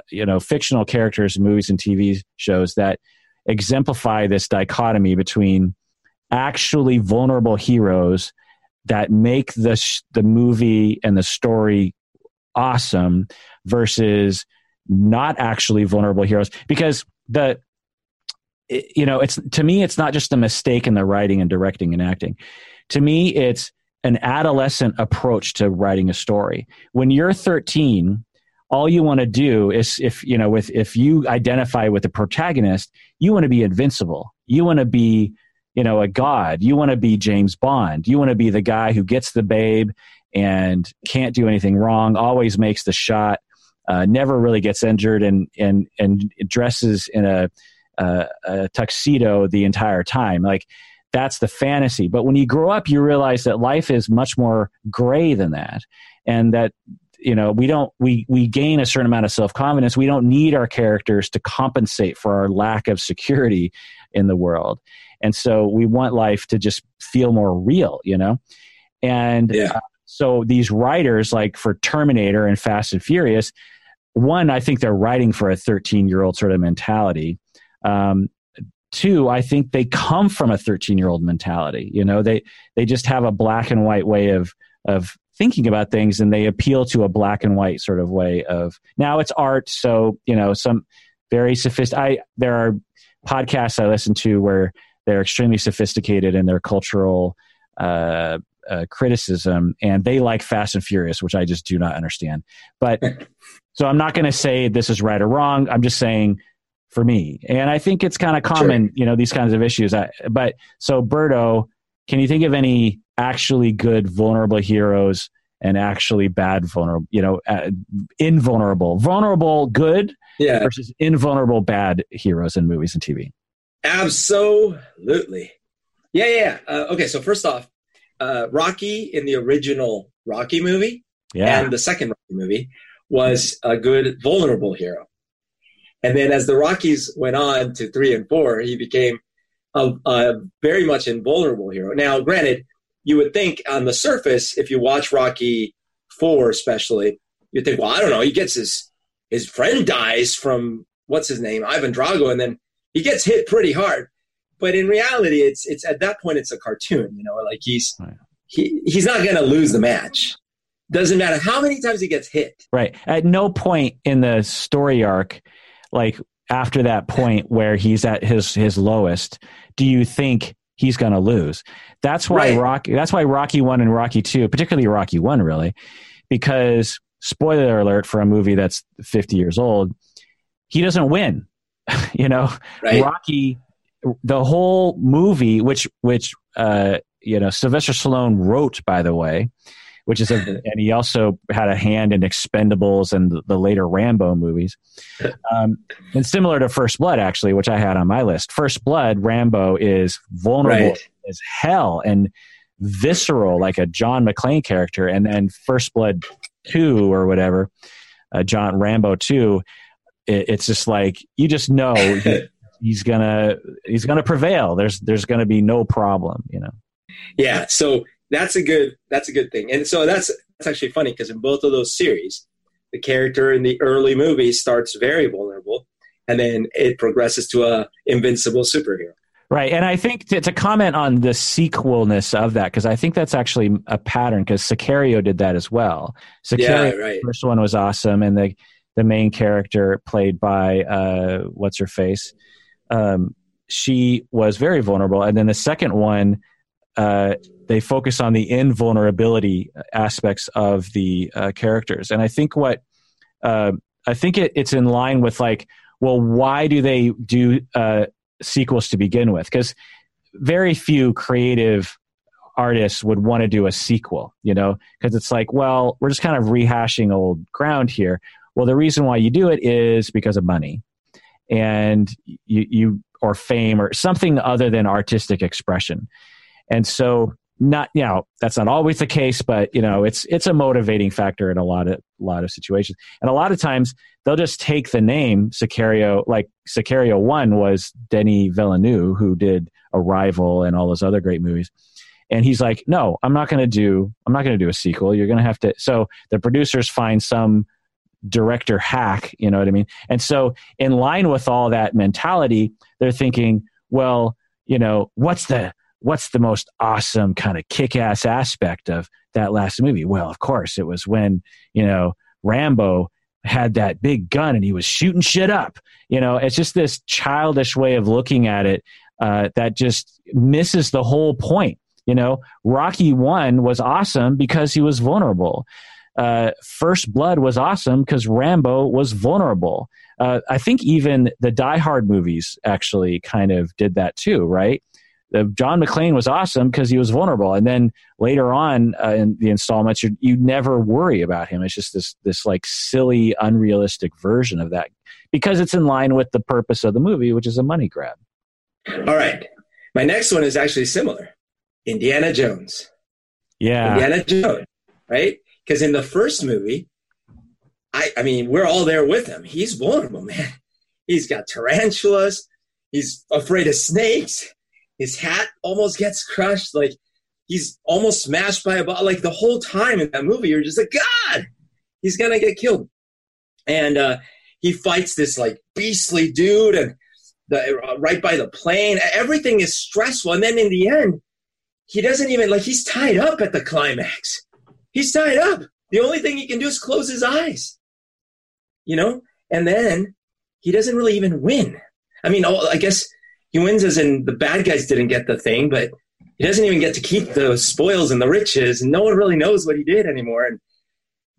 you know, fictional characters in movies and T V shows that exemplify this dichotomy between actually vulnerable heroes that make the sh- the movie and the story awesome versus not actually vulnerable heroes. Because the you know, it's to me, it's not just a mistake in the writing and directing and acting. To me, it's an adolescent approach to writing a story. When you're thirteen, all you want to do is, if you know, with if you identify with the protagonist, you want to be invincible. You want to be, you know, a god. You want to be James Bond. You want to be the guy who gets the babe and can't do anything wrong, always makes the shot, uh, never really gets injured, and and and dresses in a Uh, a tuxedo the entire time. Like, that's the fantasy. But when you grow up, you realize that life is much more gray than that, and that, you know, we don't we we gain a certain amount of self-confidence. We don't need our characters to compensate for our lack of security in the world, and so we want life to just feel more real, you know. And yeah. uh, so these writers, like for Terminator and Fast and Furious, one, I think they're writing for a thirteen-year-old sort of mentality. Um, two, I think they come from a thirteen-year-old mentality. You know, they they just have a black and white way of of thinking about things, and they appeal to a black and white sort of way of. Now it's art, so you know, some very sophisticated. I there are podcasts I listen to where they're extremely sophisticated in their cultural uh, uh, criticism, and they like Fast and Furious, which I just do not understand. But so I'm not going to say this is right or wrong. I'm just saying, for me. And I think it's kind of common, sure. You know, these kinds of issues. I, but so Berto, can you think of any actually good vulnerable heroes and actually bad vulnerable, you know, uh, invulnerable, vulnerable good yeah. versus invulnerable bad heroes in movies and T V? Absolutely. Yeah. Yeah. Uh, okay. So first off, uh, Rocky in the original Rocky movie yeah. and the second Rocky movie was a good vulnerable hero. And then as the Rockies went on to three and four, he became a, a very much invulnerable hero. Now, granted, you would think on the surface, if you watch Rocky four especially, you'd think, well, I don't know, he gets his his friend dies from, what's his name, Ivan Drago, and then he gets hit pretty hard. But in reality, it's it's at that point, it's a cartoon, you know, like he's right. he he's not going to lose the match. Doesn't matter how many times he gets hit. Right. At no point in the story arc, like after that point where he's at his, his lowest, do you think he's going to lose? That's why right. Rocky, that's why Rocky one and Rocky two, particularly Rocky one really, because spoiler alert for a movie that's fifty years old, he doesn't win, you know, right. Rocky, the whole movie, which, which, uh, you know, Sylvester Stallone wrote, by the way, which is, a, and he also had a hand in Expendables and the, the later Rambo movies. Um, and similar to First Blood, actually, which I had on my list. First Blood, Rambo is vulnerable right. as hell and visceral, like a John McClane character. And then First Blood two or whatever, uh, John Rambo two, it, it's just like, you just know he's gonna he's gonna prevail. There's there's gonna be no problem, you know. Yeah. So. That's a good. That's a good thing, and so that's that's actually funny because in both of those series, the character in the early movie starts very vulnerable, and then it progresses to a invincible superhero. Right. And I think to, to comment on the sequelness of that, because I think that's actually a pattern, because Sicario did that as well. Sicario, yeah, right. The first one was awesome. And the, the main character played by, uh, what's her face? Um, she was very vulnerable. And then the second one, uh, they focus on the invulnerability aspects of the uh, characters. And I think what, uh, I think it, it's in line with like, well, why do they do uh, sequels to begin with? Because very few creative artists would want to do a sequel, you know, because it's like, well, we're just kind of rehashing old ground here. Well, the reason why you do it is because of money and you, you or fame or something other than artistic expression. And so not, you know, that's not always the case, but you know, it's, it's a motivating factor in a lot of, a lot of situations. And a lot of times they'll just take the name Sicario, like Sicario one was Denis Villeneuve, who did Arrival and all those other great movies. And he's like, no, I'm not going to do, I'm not going to do a sequel. You're going to have to, so the producers find some director hack, you know what I mean? And so in line with all that mentality, they're thinking, well, you know, what's the, what's the most awesome kind of kick-ass aspect of that last movie? Well, of course, it was when, you know, Rambo had that big gun and he was shooting shit up. You know, it's just this childish way of looking at it uh, that just misses the whole point. You know, Rocky One was awesome because he was vulnerable. Uh, First Blood was awesome because Rambo was vulnerable. Uh, I think even the Die Hard movies actually kind of did that too, right? John McClane was awesome because he was vulnerable. And then later on uh, in the installments, you you never worry about him. It's just this, this like silly, unrealistic version of that because it's in line with the purpose of the movie, which is a money grab. All right. My next one is actually similar. Indiana Jones. Yeah. Indiana Jones, right? Because in the first movie, I, I mean, we're all there with him. He's vulnerable, man. He's got tarantulas. He's afraid of snakes. His hat almost gets crushed. Like he's almost smashed by a ball. Like the whole time in that movie, you're just like, God, he's going to get killed. And uh, he fights this like beastly dude and the, uh, right by the plane. Everything is stressful. And then in the end, he doesn't even like, he's tied up at the climax. He's tied up. The only thing he can do is close his eyes, you know? And then he doesn't really even win. I mean, I guess, he wins as in the bad guys didn't get the thing, but he doesn't even get to keep the spoils and the riches. And no one really knows what he did anymore. And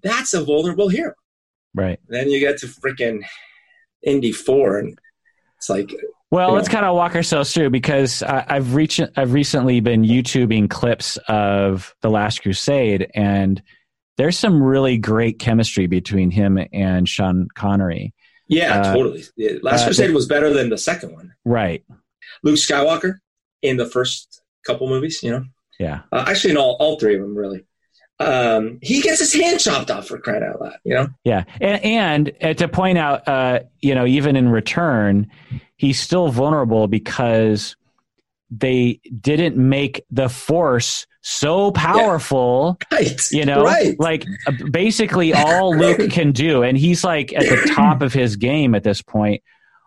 that's a vulnerable hero. Right. Then you get to freaking Indy four. And it's like, well, you know. Let's kind of walk ourselves through because I, I've reached, I've recently been YouTubing clips of The Last Crusade. And there's some really great chemistry between him and Sean Connery. Yeah, uh, totally. Last uh, Crusade was better than the second one. Right. Luke Skywalker in the first couple movies, you know? Yeah. Uh, actually, in all, all three of them, really. Um, he gets his hand chopped off for crying out loud, you know? Yeah. And, and uh, to point out, uh, you know, even in Return, he's still vulnerable because they didn't make the Force so powerful, yeah. Right. You know, right. Like basically all Luke can do. And he's like at the top of his game at this point.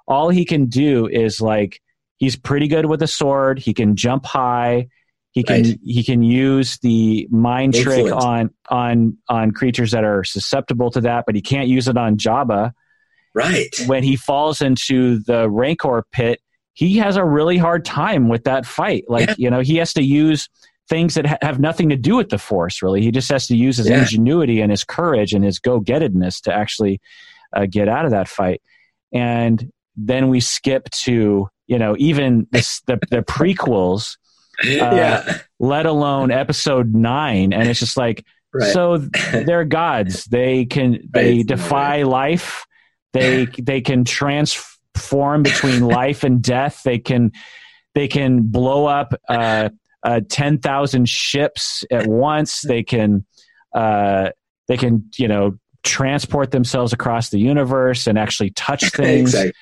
All he can do is like, he's pretty good with a sword. He can jump high. He can right. he can use the mind Excellent. trick on on on creatures that are susceptible to that, but he can't use it on Jabba. Right. When he falls into the Rancor pit, he has a really hard time with that fight. Like, yeah. you know, he has to use things that ha- have nothing to do with the Force, really. He just has to use his yeah. ingenuity and his courage and his go-gettedness to actually uh, get out of that fight. And then we skip to... You know, even the the, the prequels, uh, yeah. let alone episode nine, and it's just like right. so they're gods. They can they right. defy life. They they can transform between life and death. They can they can blow up uh, uh, ten thousand ships at once. They can uh, they can you know transport themselves across the universe and actually touch things. Exactly.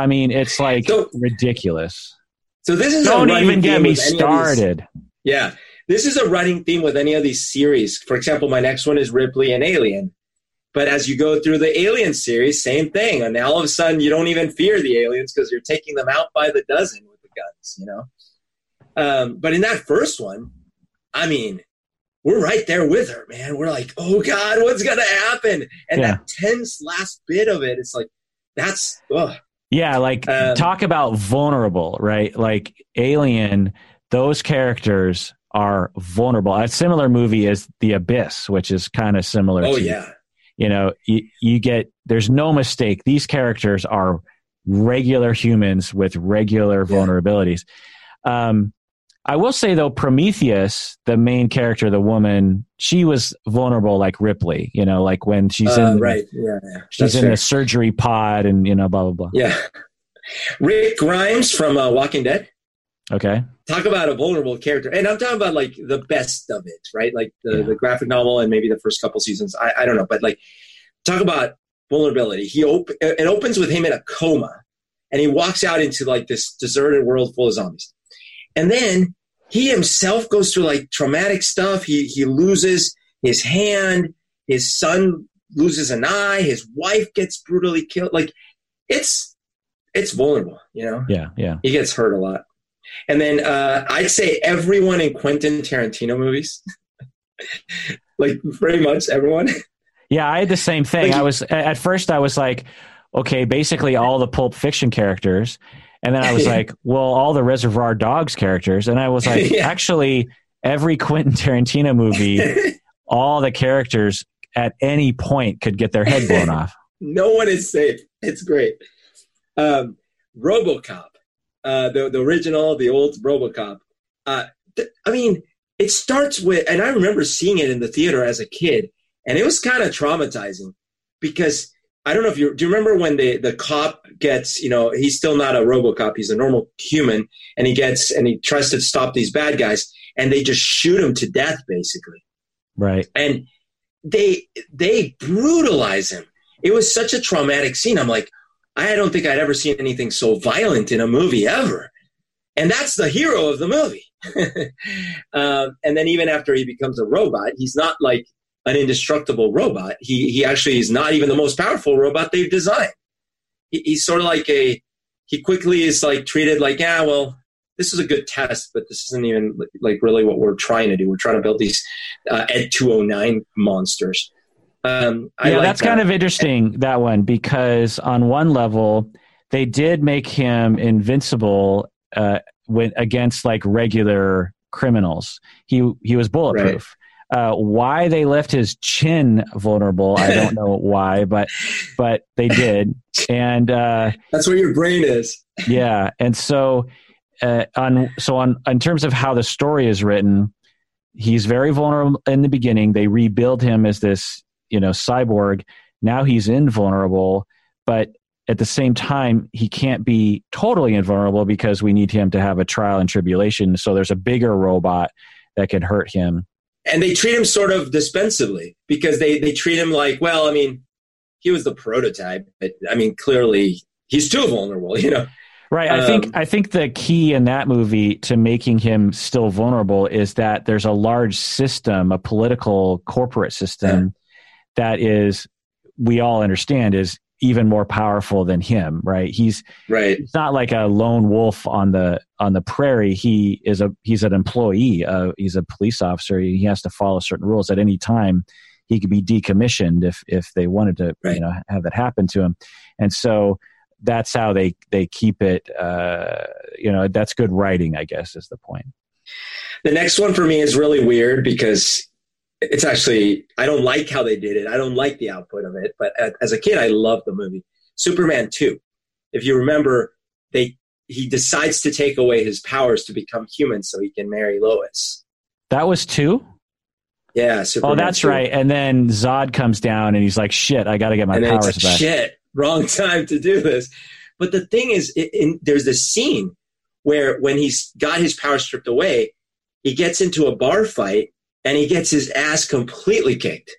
I mean, it's like so, ridiculous. So this is don't even get me started. These, yeah, this is a running theme with any of these series. For example, my next one is Ripley and Alien. But as you go through the Alien series, same thing. And now all of a sudden, you don't even fear the aliens because you're taking them out by the dozen with the shotguns, you know. Um, but in that first one, I mean, we're right there with her, man. We're like, oh, God, what's going to happen? And yeah. that tense last bit of it, it's like, that's, ugh. Yeah, like, um, talk about vulnerable, right? Like, Alien, those characters are vulnerable. A similar movie is The Abyss, which is kind of similar oh, to, yeah. you know, you, you get, there's no mistake. These characters are regular humans with regular vulnerabilities. Yeah. Um I will say, though, Prometheus, the main character, the woman, she was vulnerable like Ripley, you know, like when she's uh, in, right. yeah, yeah. she's in the surgery pod and, you know, blah, blah, blah. Yeah. Rick Grimes from uh, Walking Dead. Okay. Talk about a vulnerable character. And I'm talking about like the best of it, right? Like the, yeah. the graphic novel and maybe the first couple seasons. I, I don't know. But like, talk about vulnerability. He op- It opens with him in a coma and he walks out into like this deserted world full of zombies. And then he himself goes through like traumatic stuff. He he loses his hand. His son loses an eye. His wife gets brutally killed. Like it's it's vulnerable, you know. Yeah, yeah. He gets hurt a lot. And then uh, I'd say everyone in Quentin Tarantino movies, like pretty much everyone. Yeah, I had the same thing. Like, I was at first I was like, okay, basically all the Pulp Fiction characters. And then I was like, well, all the Reservoir Dogs characters. And I was like, yeah. actually, every Quentin Tarantino movie, all the characters at any point could get their head blown off. No one is safe. It's great. Um, RoboCop, uh, the, the original, the old RoboCop. Uh, th- I mean, it starts with, and I remember seeing it in the theater as a kid, and it was kind of traumatizing because I don't know if you do you remember when the, the cop gets, you know, he's still not a RoboCop. He's a normal human and he gets and he tries to stop these bad guys and they just shoot him to death, basically. Right. And they they brutalize him. It was such a traumatic scene. I'm like, I don't think I'd ever seen anything so violent in a movie ever. And that's the hero of the movie. um, and then even after he becomes a robot, he's not like an indestructible robot. He he actually is not even the most powerful robot they've designed. He, he's sort of like a, he quickly is like treated like, yeah, well, this is a good test, but this isn't even like really what we're trying to do. We're trying to build these uh, two oh nine monsters. Um, I yeah, like that's that. Kind of interesting, that one, because on one level, they did make him invincible uh, when, against like regular criminals. He, he was bulletproof. Right. Uh, why they left his chin vulnerable, I don't know why, but but they did. And uh, that's where your brain is. Yeah, and so uh, on so on in terms of how the story is written, he's very vulnerable in the beginning. They rebuild him as this, you know, cyborg. Now he's invulnerable, but at the same time, he can't be totally invulnerable because we need him to have a trial and tribulation. So there's a bigger robot that can hurt him. And they treat him sort of dispensably because they, they treat him like, well, I mean, he was the prototype, but I mean, clearly he's too vulnerable, you know? Right. I um, think, I think the key in that movie to making him still vulnerable is that there's a large system, a political corporate system yeah. that is, we all understand is even more powerful than him. Right. He's right. It's not like a lone wolf on the, on the prairie. He is a, he's an employee. Uh, he's a police officer. He has to follow certain rules. At any time he could be decommissioned if, if they wanted to, right. you know, have that happen to him. And so that's how they, they keep it. Uh, you know, that's good writing, I guess, is the point. The next one for me is really weird because it's actually, I don't like how they did it. I don't like the output of it. But as a kid, I loved the movie. Superman two. If you remember, they he decides to take away his powers to become human so he can marry Lois. That was two? Yeah. Superman oh, that's two. Right. And then Zod comes down and he's like, shit, I got to get my and powers back. Like, shit, wrong time to do this. But the thing is, it, in, there's this scene where when he's got his power stripped away, he gets into a bar fight. And he gets his ass completely kicked.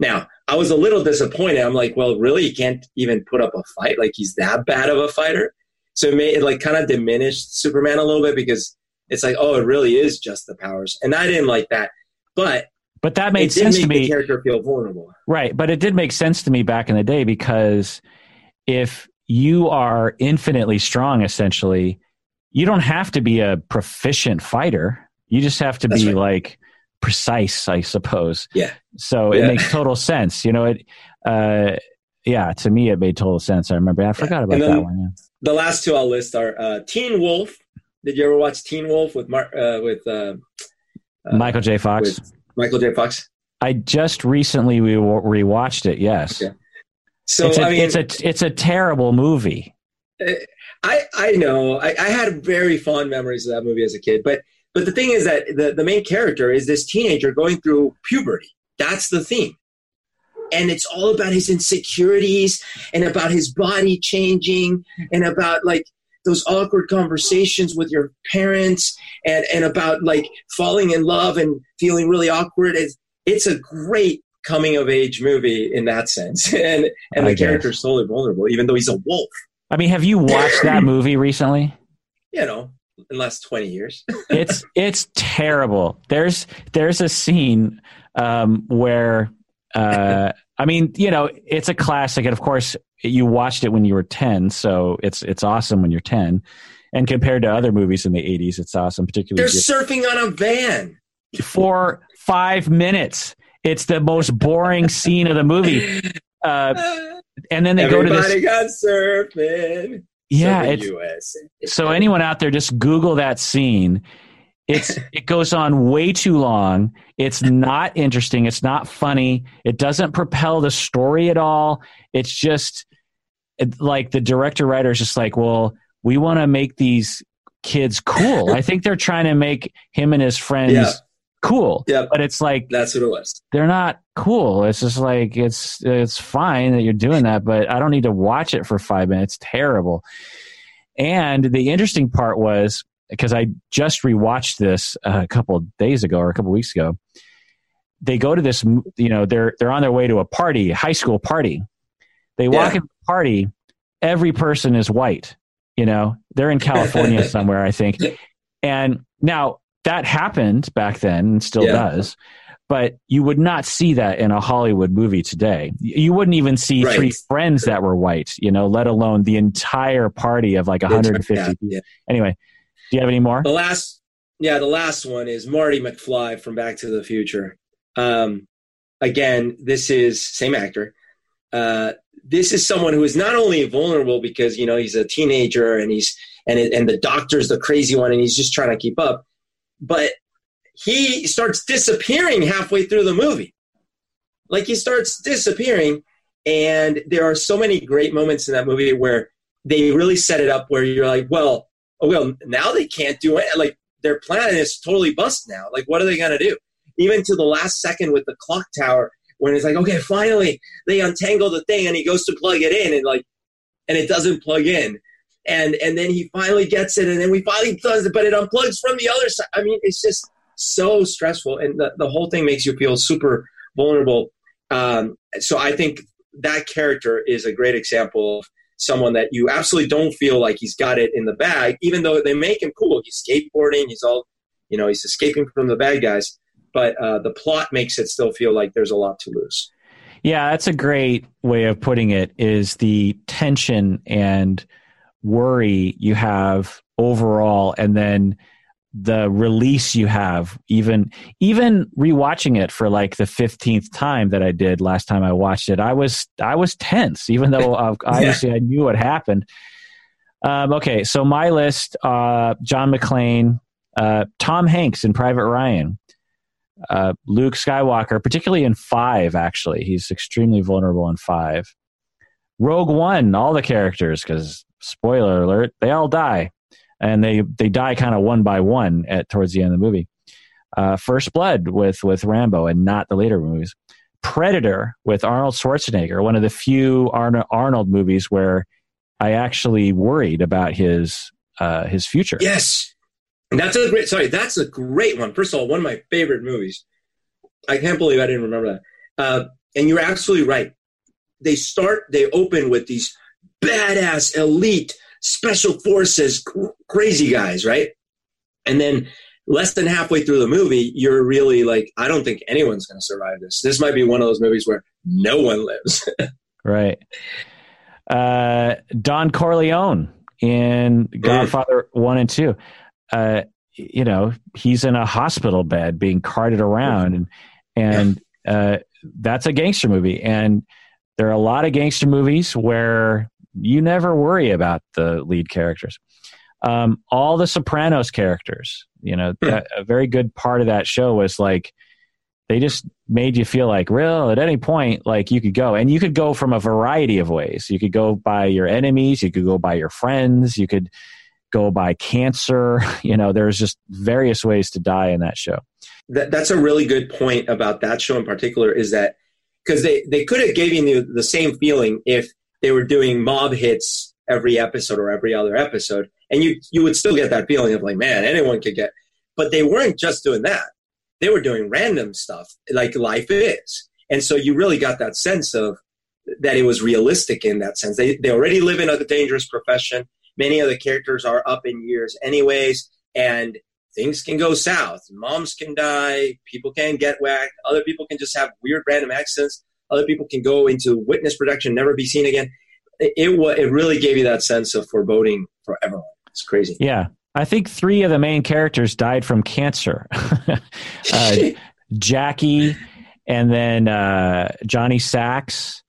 Now, I was a little disappointed. I'm like, well, really? He can't even put up a fight? Like, he's that bad of a fighter? So it, made, it like kind of diminished Superman a little bit because it's like, oh, it really is just the powers. And I didn't like that. But but that made sense to me. It did make the character feel vulnerable. Right. But it did make sense to me back in the day because if you are infinitely strong, essentially, you don't have to be a proficient fighter. You just have to That's be right. like precise, I suppose. Yeah. So yeah. it makes total sense. You know, it, uh, yeah, to me, it made total sense. I remember. I forgot yeah. about that one. Yeah. The last two I'll list are uh, Teen Wolf. Did you ever watch Teen Wolf with Mar- uh, with uh, uh, Michael J. Fox? Michael J. Fox. I just recently we rewatched it. Yes. Okay. So it's a, I mean, it's a it's a terrible movie. I I know. I, I had very fond memories of that movie as a kid, but but the thing is that the, the main character is this teenager going through puberty. That's the theme. And it's all about his insecurities and about his body changing and about like those awkward conversations with your parents and, and about like falling in love and feeling really awkward. It's, it's a great coming of age movie in that sense. And and I the guess. Character's totally vulnerable, even though he's a wolf. I mean, have you watched that movie recently? You know, in the last twenty years. It's, it's terrible. There's, there's a scene um, where, uh, I mean, you know, it's a classic. And of course you watched it when you were ten. So it's, it's awesome when you're ten, and compared to other movies in the eighties, it's awesome. Particularly they're surfing on a van for five minutes. It's the most boring scene of the movie. Uh, and then they Everybody go to this got surfing. Yeah. Surfing it's, U S So anyone out there, just Google that scene. It's it goes on way too long. It's not interesting. It's not funny. It doesn't propel the story at all. It's just it, like the director writer is just like, well, we want to make these kids cool. I think they're trying to make him and his friends yeah. cool. Yeah, but it's like that's what it was. They're not cool. It's just like it's it's fine that you're doing that, but I don't need to watch it for five minutes. It's terrible. And the interesting part was, because I just rewatched this a couple of days ago or a couple of weeks ago, they go to this, you know, they're, they're on their way to a party, high school party. They walk yeah. into the party. Every person is white, you know, they're in California somewhere, I think. And now that happened back then and still yeah. does, but you would not see that in a Hollywood movie today. You wouldn't even see right. three friends that were white, you know, let alone the entire party of like one hundred fifty yeah. people. Anyway, do you have any more? The last, yeah, the last one is Marty McFly from Back to the Future. Um, again, this is same actor. Uh, this is someone who is not only vulnerable because you know he's a teenager and he's and it, and the doctor's the crazy one and he's just trying to keep up, but he starts disappearing halfway through the movie. Like he starts disappearing, and there are so many great moments in that movie where they really set it up where you're like, well. Oh, well, now they can't do it. Like, their plan is totally bust now. Like, what are they going to do? Even to the last second with the clock tower when it's like, okay, finally, they untangle the thing and he goes to plug it in and, like, and it doesn't plug in. And and then he finally gets it and then we finally does it, but it unplugs from the other side. I mean, it's just so stressful. And the, the whole thing makes you feel super vulnerable. Um, so I think that character is a great example of someone that you absolutely don't feel like he's got it in the bag, even though they make him cool. He's skateboarding. He's all, you know, he's escaping from the bad guys. But uh, the plot makes it still feel like there's a lot to lose. Yeah, that's a great way of putting it, is the tension and worry you have overall, and then the release you have, even even rewatching it for like the fifteenth time that I did last time I watched it, I was I was tense, even though obviously yeah. I knew what happened. Um, okay, so my list: uh, John McClane, uh, Tom Hanks in Private Ryan, uh, Luke Skywalker, particularly in Five. Actually, he's extremely vulnerable in Five. Rogue One, all the characters, because spoiler alert, they all die. And they, they die kind of one by one at towards the end of the movie. Uh, First Blood with, with Rambo, and not the later movies. Predator with Arnold Schwarzenegger, one of the few Arnold, Arnold movies where I actually worried about his uh, his future. Yes, and that's a great. Sorry, that's a great one. First of all, one of my favorite movies. I can't believe I didn't remember that. Uh, and you're absolutely right. They start. They open with these badass elite special forces, crazy guys, right? And then less than halfway through the movie, you're really like, I don't think anyone's going to survive this. This might be one of those movies where no one lives. Right. Uh, Don Corleone, in Godfather One and Two. Uh, you know, he's in a hospital bed being carted around, and and uh, that's a gangster movie. And there are a lot of gangster movies where you never worry about the lead characters. Um, all the Sopranos characters, you know, that, a very good part of that show was like, they just made you feel like, real, at any point, like you could go. And you could go from a variety of ways. You could go by your enemies. You could go by your friends. You could go by cancer. You know, there's just various ways to die in that show. That, that's a really good point about that show in particular, is that because they, they could have given you the same feeling if they were doing mob hits every episode or every other episode. And you you would still get that feeling of like, man, anyone could get. But they weren't just doing that. They were doing random stuff like life is. And so you really got that sense of that it was realistic in that sense. They they already live in a dangerous profession. Many of the characters are up in years anyways. And things can go south. Moms can die. People can get whacked. Other people can just have weird random accidents. Other people can go into witness protection, never be seen again. It, it, it really gave you that sense of foreboding for everyone. It's crazy. Yeah. I think three of the main characters died from cancer. uh, Jackie, and then uh, Johnny Sacks,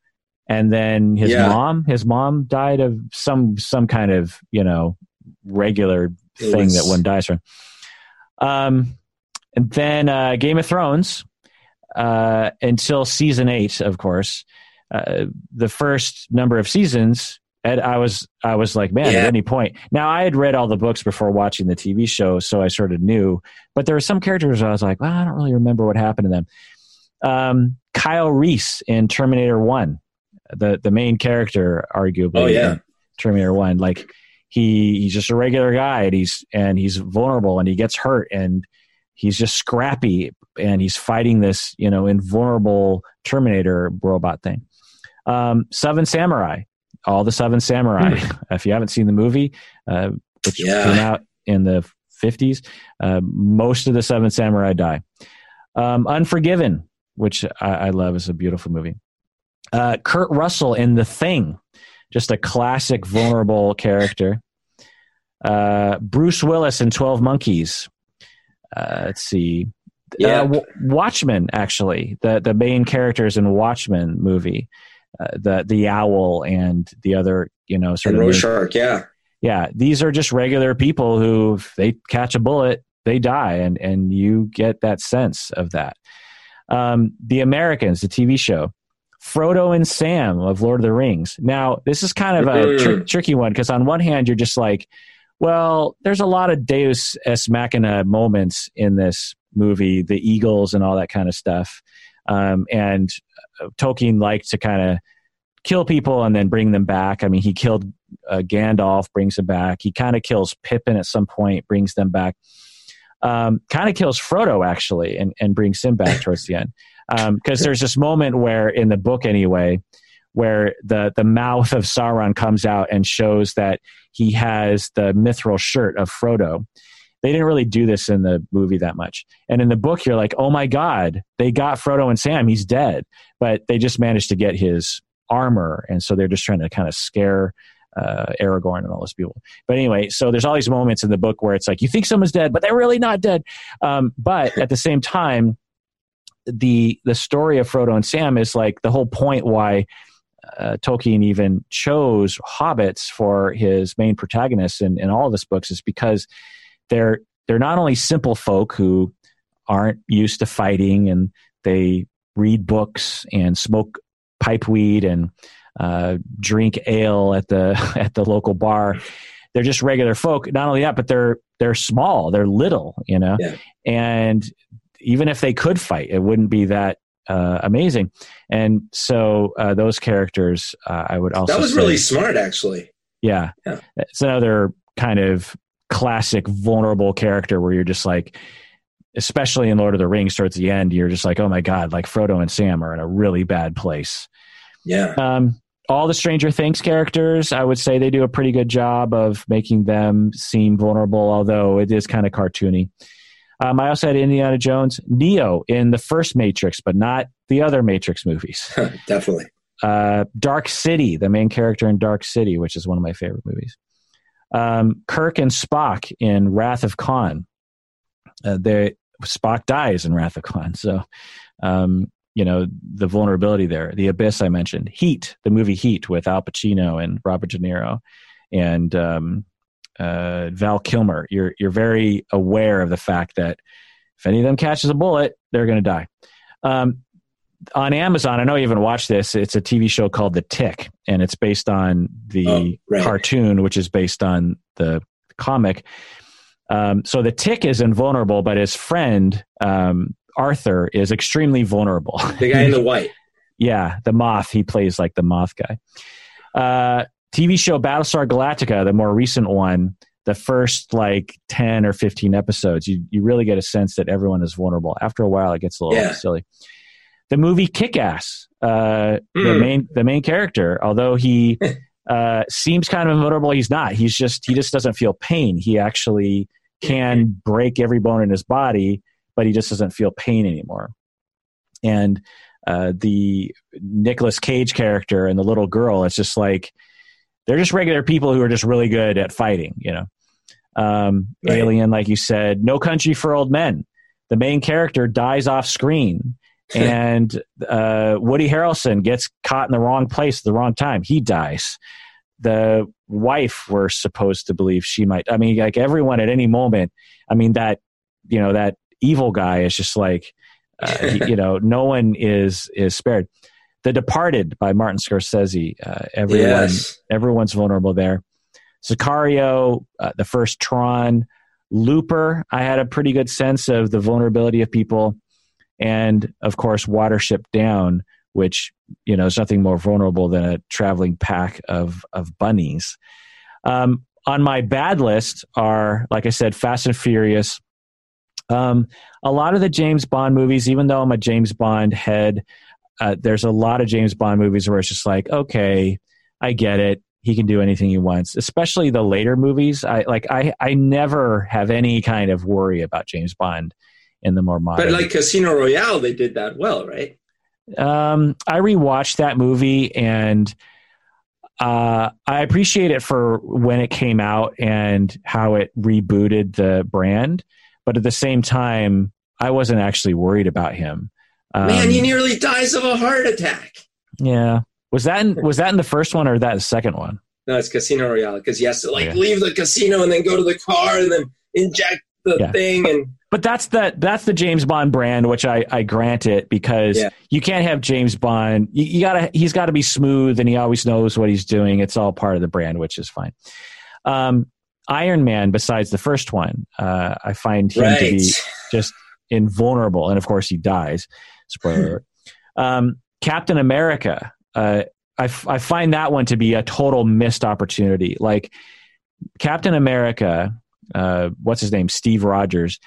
and then his yeah. mom. His mom died of some some kind of, you know, regular it thing was... that one dies from. Um, and then uh, Game of Thrones uh, until season eight, of course. Uh, the first number of seasons. And I was, I was like, man, yeah. at any point. Now, I had read all the books before watching the T V show, so I sort of knew. But there were some characters where I was like, well, I don't really remember what happened to them. Um, Kyle Reese in Terminator One, the the main character, arguably, oh, yeah. in Terminator One. Like he he's just a regular guy, and he's and he's vulnerable, and he gets hurt, and he's just scrappy, and he's fighting this, you know, invulnerable Terminator robot thing. Um, Seven Samurai. All the Seven Samurai. If you haven't seen the movie, uh, which yeah. came out in the fifties, uh, most of the Seven Samurai die. Um, Unforgiven, which I, I love, is a beautiful movie. Uh, Kurt Russell in The Thing, just a classic vulnerable character. Uh, Bruce Willis in twelve Monkeys. Uh, let's see. Yeah. Uh, w- Watchmen, actually. The, the main characters in Watchmen movie. Uh, the the owl and the other, you know, sort and of Rorschach, yeah, yeah. These are just regular people who, if they catch a bullet, they die, and and you get that sense of that. Um, the Americans, the T V show, Frodo and Sam of Lord of the Rings. Now, this is kind of a tr- tricky one because on one hand, you're just like, well, there's a lot of Deus ex machina moments in this movie, the Eagles and all that kind of stuff, um, and. Tolkien liked to kind of kill people and then bring them back. I mean, he killed uh, Gandalf, brings him back. He kind of kills Pippin at some point, brings them back. Um, kind of kills Frodo, actually, and, and brings him back towards the end. Because um, there's this moment where, in the book anyway, where the, the mouth of Sauron comes out and shows that he has the mithril shirt of Frodo. They didn't really do this in the movie that much. And in the book, you're like, oh my God, they got Frodo and Sam. He's dead. But they just managed to get his armor. And so they're just trying to kind of scare uh, Aragorn and all those people. But anyway, so there's all these moments in the book where it's like, you think someone's dead, but they're really not dead. Um, but at the same time, the the story of Frodo and Sam is like the whole point why uh, Tolkien even chose hobbits for his main protagonists in, in all of his books is because... They're they're not only simple folk who aren't used to fighting and they read books and smoke pipe weed and uh, drink ale at the at the local bar. They're just regular folk. Not only that, but they're they're small. They're little, you know. Yeah. And even if they could fight, it wouldn't be that uh, amazing. And so uh, those characters, uh, I would also. That was say, really smart, actually. Yeah, yeah. It's another kind of. Classic vulnerable character where you're just like, especially in Lord of the Rings towards the end, you're just like, oh my God, like Frodo and Sam are in a really bad place. Yeah. Um, all the Stranger Things characters, I would say they do a pretty good job of making them seem vulnerable, although it is kind of cartoony. Um, I also had Indiana Jones, Neo in the first Matrix, but not the other Matrix movies. Definitely. Uh, Dark City, the main character in Dark City, which is one of my favorite movies. Um, Kirk and Spock in Wrath of Khan. Uh, they, Spock dies in Wrath of Khan. So, um, you know, the vulnerability there. The Abyss I mentioned. Heat, the movie Heat with Al Pacino and Robert De Niro and um, uh, Val Kilmer. You're, you're very aware of the fact that if any of them catches a bullet, they're going to die. Um, on Amazon, I know you haven't watched this. It's a T V show called The Tick, and it's based on the oh, right. cartoon, which is based on the comic. Um, so The Tick is invulnerable, but his friend, um, Arthur, is extremely vulnerable. The guy in the white. Yeah, the moth. He plays like the moth guy. Uh, T V show Battlestar Galactica, the more recent one, the first like ten or fifteen episodes, you, you really get a sense that everyone is vulnerable. After a while, it gets a little yeah. silly. The movie Kick-Ass, uh, mm. the main the main character, although he uh, seems kind of vulnerable, he's not. He's just he just doesn't feel pain. He actually can break every bone in his body, but he just doesn't feel pain anymore. And uh, the Nicolas Cage character and the little girl, it's just like they're just regular people who are just really good at fighting, you know. Um, right. Alien, like you said, No Country for Old Men. The main character dies off screen. And uh, Woody Harrelson gets caught in the wrong place at the wrong time. He dies. The wife, we're supposed to believe she might. I mean, like everyone at any moment. I mean, that, you know, that evil guy is just like, uh, you know, no one is is spared. The Departed by Martin Scorsese. Uh, everyone, yes. Everyone's vulnerable there. Sicario, uh, the first Tron, Looper. I had a pretty good sense of the vulnerability of people. And, of course, Watership Down, which, you know, is nothing more vulnerable than a traveling pack of, of bunnies. Um, on my bad list are, like I said, Fast and Furious. Um, a lot of the James Bond movies, even though I'm a James Bond head, uh, there's a lot of James Bond movies where it's just like, okay, I get it. He can do anything he wants, especially the later movies. I like. I, I never have any kind of worry about James Bond. In the more modern, but like Casino Royale, they did that well, right? Um, I rewatched that movie, and uh, I appreciate it for when it came out and how it rebooted the brand. But at the same time, I wasn't actually worried about him. Um, Man, he nearly dies of a heart attack. Yeah, was that in, was that in the first one or that the second one? No, it's Casino Royale because he has to like yeah. leave the casino and then go to the car and then inject the yeah. thing and. But that's the, that's the James Bond brand, which I, I grant it because yeah. you can't have James Bond. You, you gotta, he's got to be smooth and he always knows what he's doing. It's all part of the brand, which is fine. Um, Iron Man, besides the first one, uh, I find him right. to be just invulnerable. And of course he dies. Spoiler. um, Captain America. Uh, I, f- I find that one to be a total missed opportunity. Like Captain America, uh, what's his name? Steve Rogers.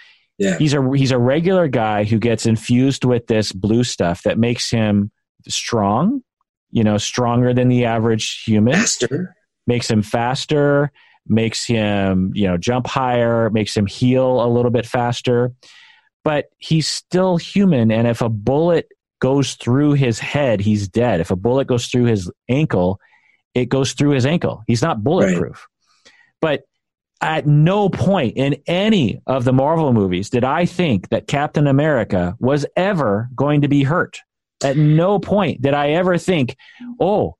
Yeah. He's a he's a regular guy who gets infused with this blue stuff that makes him strong, you know, stronger than the average human. Faster. Makes him faster, makes him, you know, jump higher, makes him heal a little bit faster. But he's still human, and if a bullet goes through his head, he's dead. If a bullet goes through his ankle, it goes through his ankle. He's not bulletproof. Right. But at no point in any of the Marvel movies did I think that Captain America was ever going to be hurt. At no point did I ever think, oh,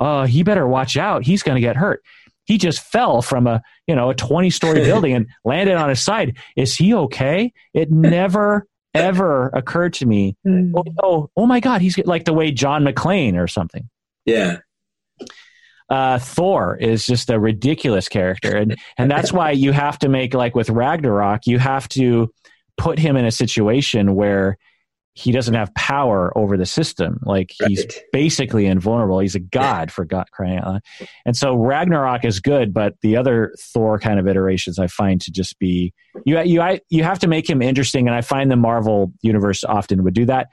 uh, he better watch out. He's going to get hurt. He just fell from a, you know, a twenty-story building and landed on his side. Is he okay? It never, ever occurred to me, oh, oh, oh my God, he's like the way John McClane or something. Yeah. Uh, Thor is just a ridiculous character. And, and that's why you have to make, like with Ragnarok, you have to put him in a situation where he doesn't have power over the system. Like he's right. basically invulnerable. He's a god for God crying out. And so Ragnarok is good, but the other Thor kind of iterations I find to just be, you, you, I, you have to make him interesting. And I find the Marvel universe often would do that.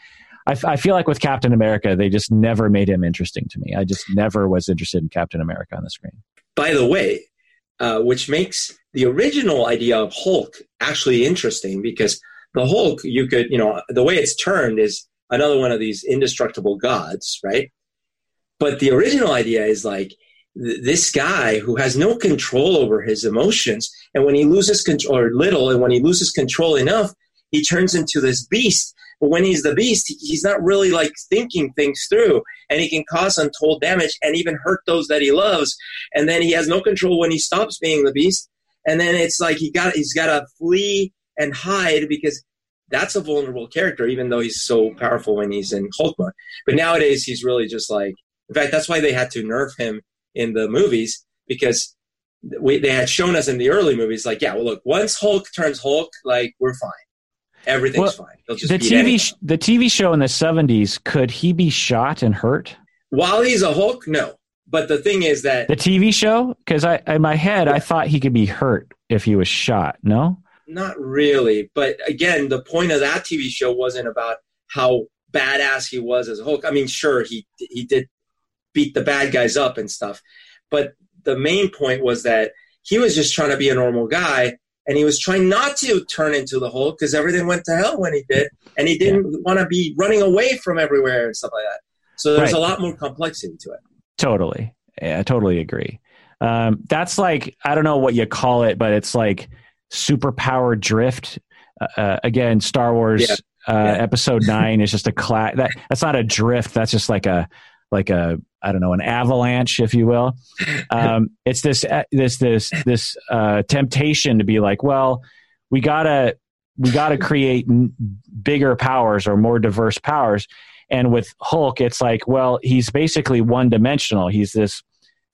I, I feel like with Captain America, they just never made him interesting to me. I just never was interested in Captain America on the screen. By the way, uh, which makes the original idea of Hulk actually interesting because the Hulk, you could, you know, the way it's turned is another one of these indestructible gods, right? But the original idea is like th- this guy who has no control over his emotions, and when he loses control, or little, and when he loses control enough, he turns into this beast. But when he's the beast, he's not really like thinking things through, and he can cause untold damage and even hurt those that he loves. And then he has no control when he stops being the beast. And then it's like he got he's got to flee and hide, because that's a vulnerable character, even though he's so powerful when he's in Hulk mode. But nowadays, he's really just like, in fact, that's why they had to nerf him in the movies, because we, they had shown us in the early movies, like, yeah, well, look, once Hulk turns Hulk, like, we're fine. Everything's well, fine. He'll just the T V, the T V show in the seventies, could he be shot and hurt? While he's a Hulk, no. But the thing is that... The T V show? Because I, in my head, yeah. I thought he could be hurt if he was shot, no? Not really. But again, the point of that T V show wasn't about how badass he was as a Hulk. I mean, sure, he he did beat the bad guys up and stuff. But the main point was that he was just trying to be a normal guy, and he was trying not to turn into the Hulk because everything went to hell when he did. And he didn't yeah. want to be running away from everywhere and stuff like that. So there's right. a lot more complexity to it. Totally. Yeah, I totally agree. Um, that's like, I don't know what you call it, but it's like superpower drift. Uh, again, Star Wars yeah. Uh, yeah. Episode nine is just a cla- that that's not a drift. That's just like a, like a, I don't know, an avalanche, if you will. Um, it's this, this, this, this uh, temptation to be like, well, we gotta, we gotta create n- bigger powers or more diverse powers. And with Hulk, it's like, well, he's basically one-dimensional. He's this,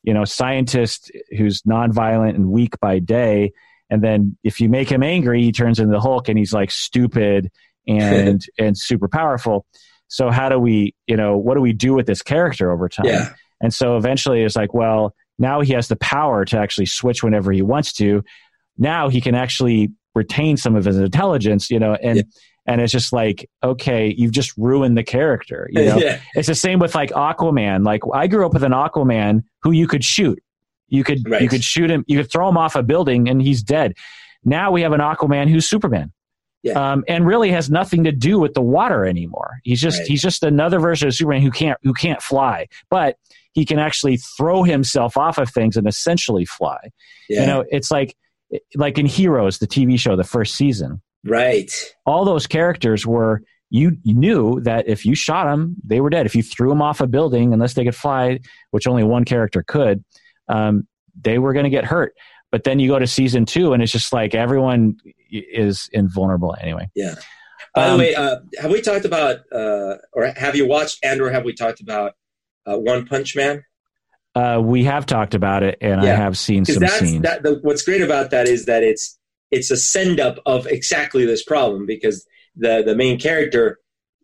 you know, scientist who's nonviolent and weak by day. And then if you make him angry, he turns into the Hulk, and he's like stupid and and super powerful. So how do we, you know, what do we do with this character over time? Yeah. And so eventually it's like, well, now he has the power to actually switch whenever he wants to. Now he can actually retain some of his intelligence, you know, and... Yeah. And it's just like, okay, you've just ruined the character. You know, yeah. It's the same with like Aquaman. Like I grew up with an Aquaman who you could shoot. You could right. you could shoot him. You could throw him off a building and he's dead. Now we have an Aquaman who's Superman, yeah. um, and really has nothing to do with the water anymore. He's just right. he's just another version of Superman who can't who can't fly, but he can actually throw himself off of things and essentially fly. Yeah. You know, it's like like in Heroes, the T V show, the first season. Right. All those characters were, you knew that if you shot them, they were dead. If you threw them off a building, unless they could fly, which only one character could, um, they were going to get hurt. But then you go to season two, and it's just like everyone is invulnerable anyway. Yeah. By um, the way, uh, have we talked about, uh, or have you watched and or have we talked about uh, One Punch Man? Uh, we have talked about it, and yeah. I have seen some that's, scenes. That, the, what's great about that is that it's, It's a send-up of exactly this problem, because the, the main character,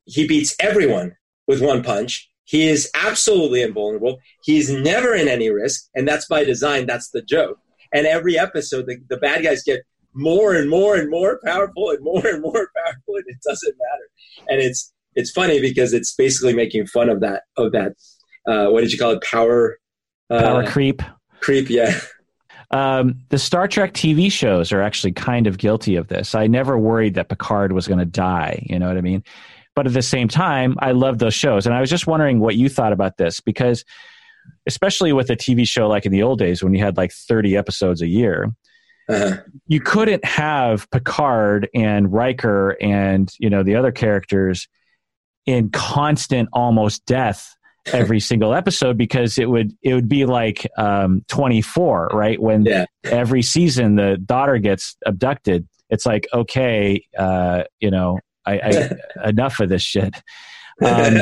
he beats everyone with one punch. He is absolutely invulnerable. He's never in any risk, and that's by design. That's the joke. And every episode, the, the bad guys get more and more and more powerful and more and more powerful, and it doesn't matter. And it's it's funny because it's basically making fun of that, of that uh, what did you call it, power? Uh, power creep. Creep, yeah. Um, the Star Trek T V shows are actually kind of guilty of this. I never worried that Picard was going to die. You know what I mean? But at the same time, I love those shows. And I was just wondering what you thought about this, because especially with a T V show, like in the old days when you had like thirty episodes a year, uh-huh. you couldn't have Picard and Riker and, you know, the other characters in constant, almost death every single episode, because it would it would be like um, twenty-four, right? When yeah. every season the daughter gets abducted, it's like, okay, uh, you know, I, I enough of this shit. Um,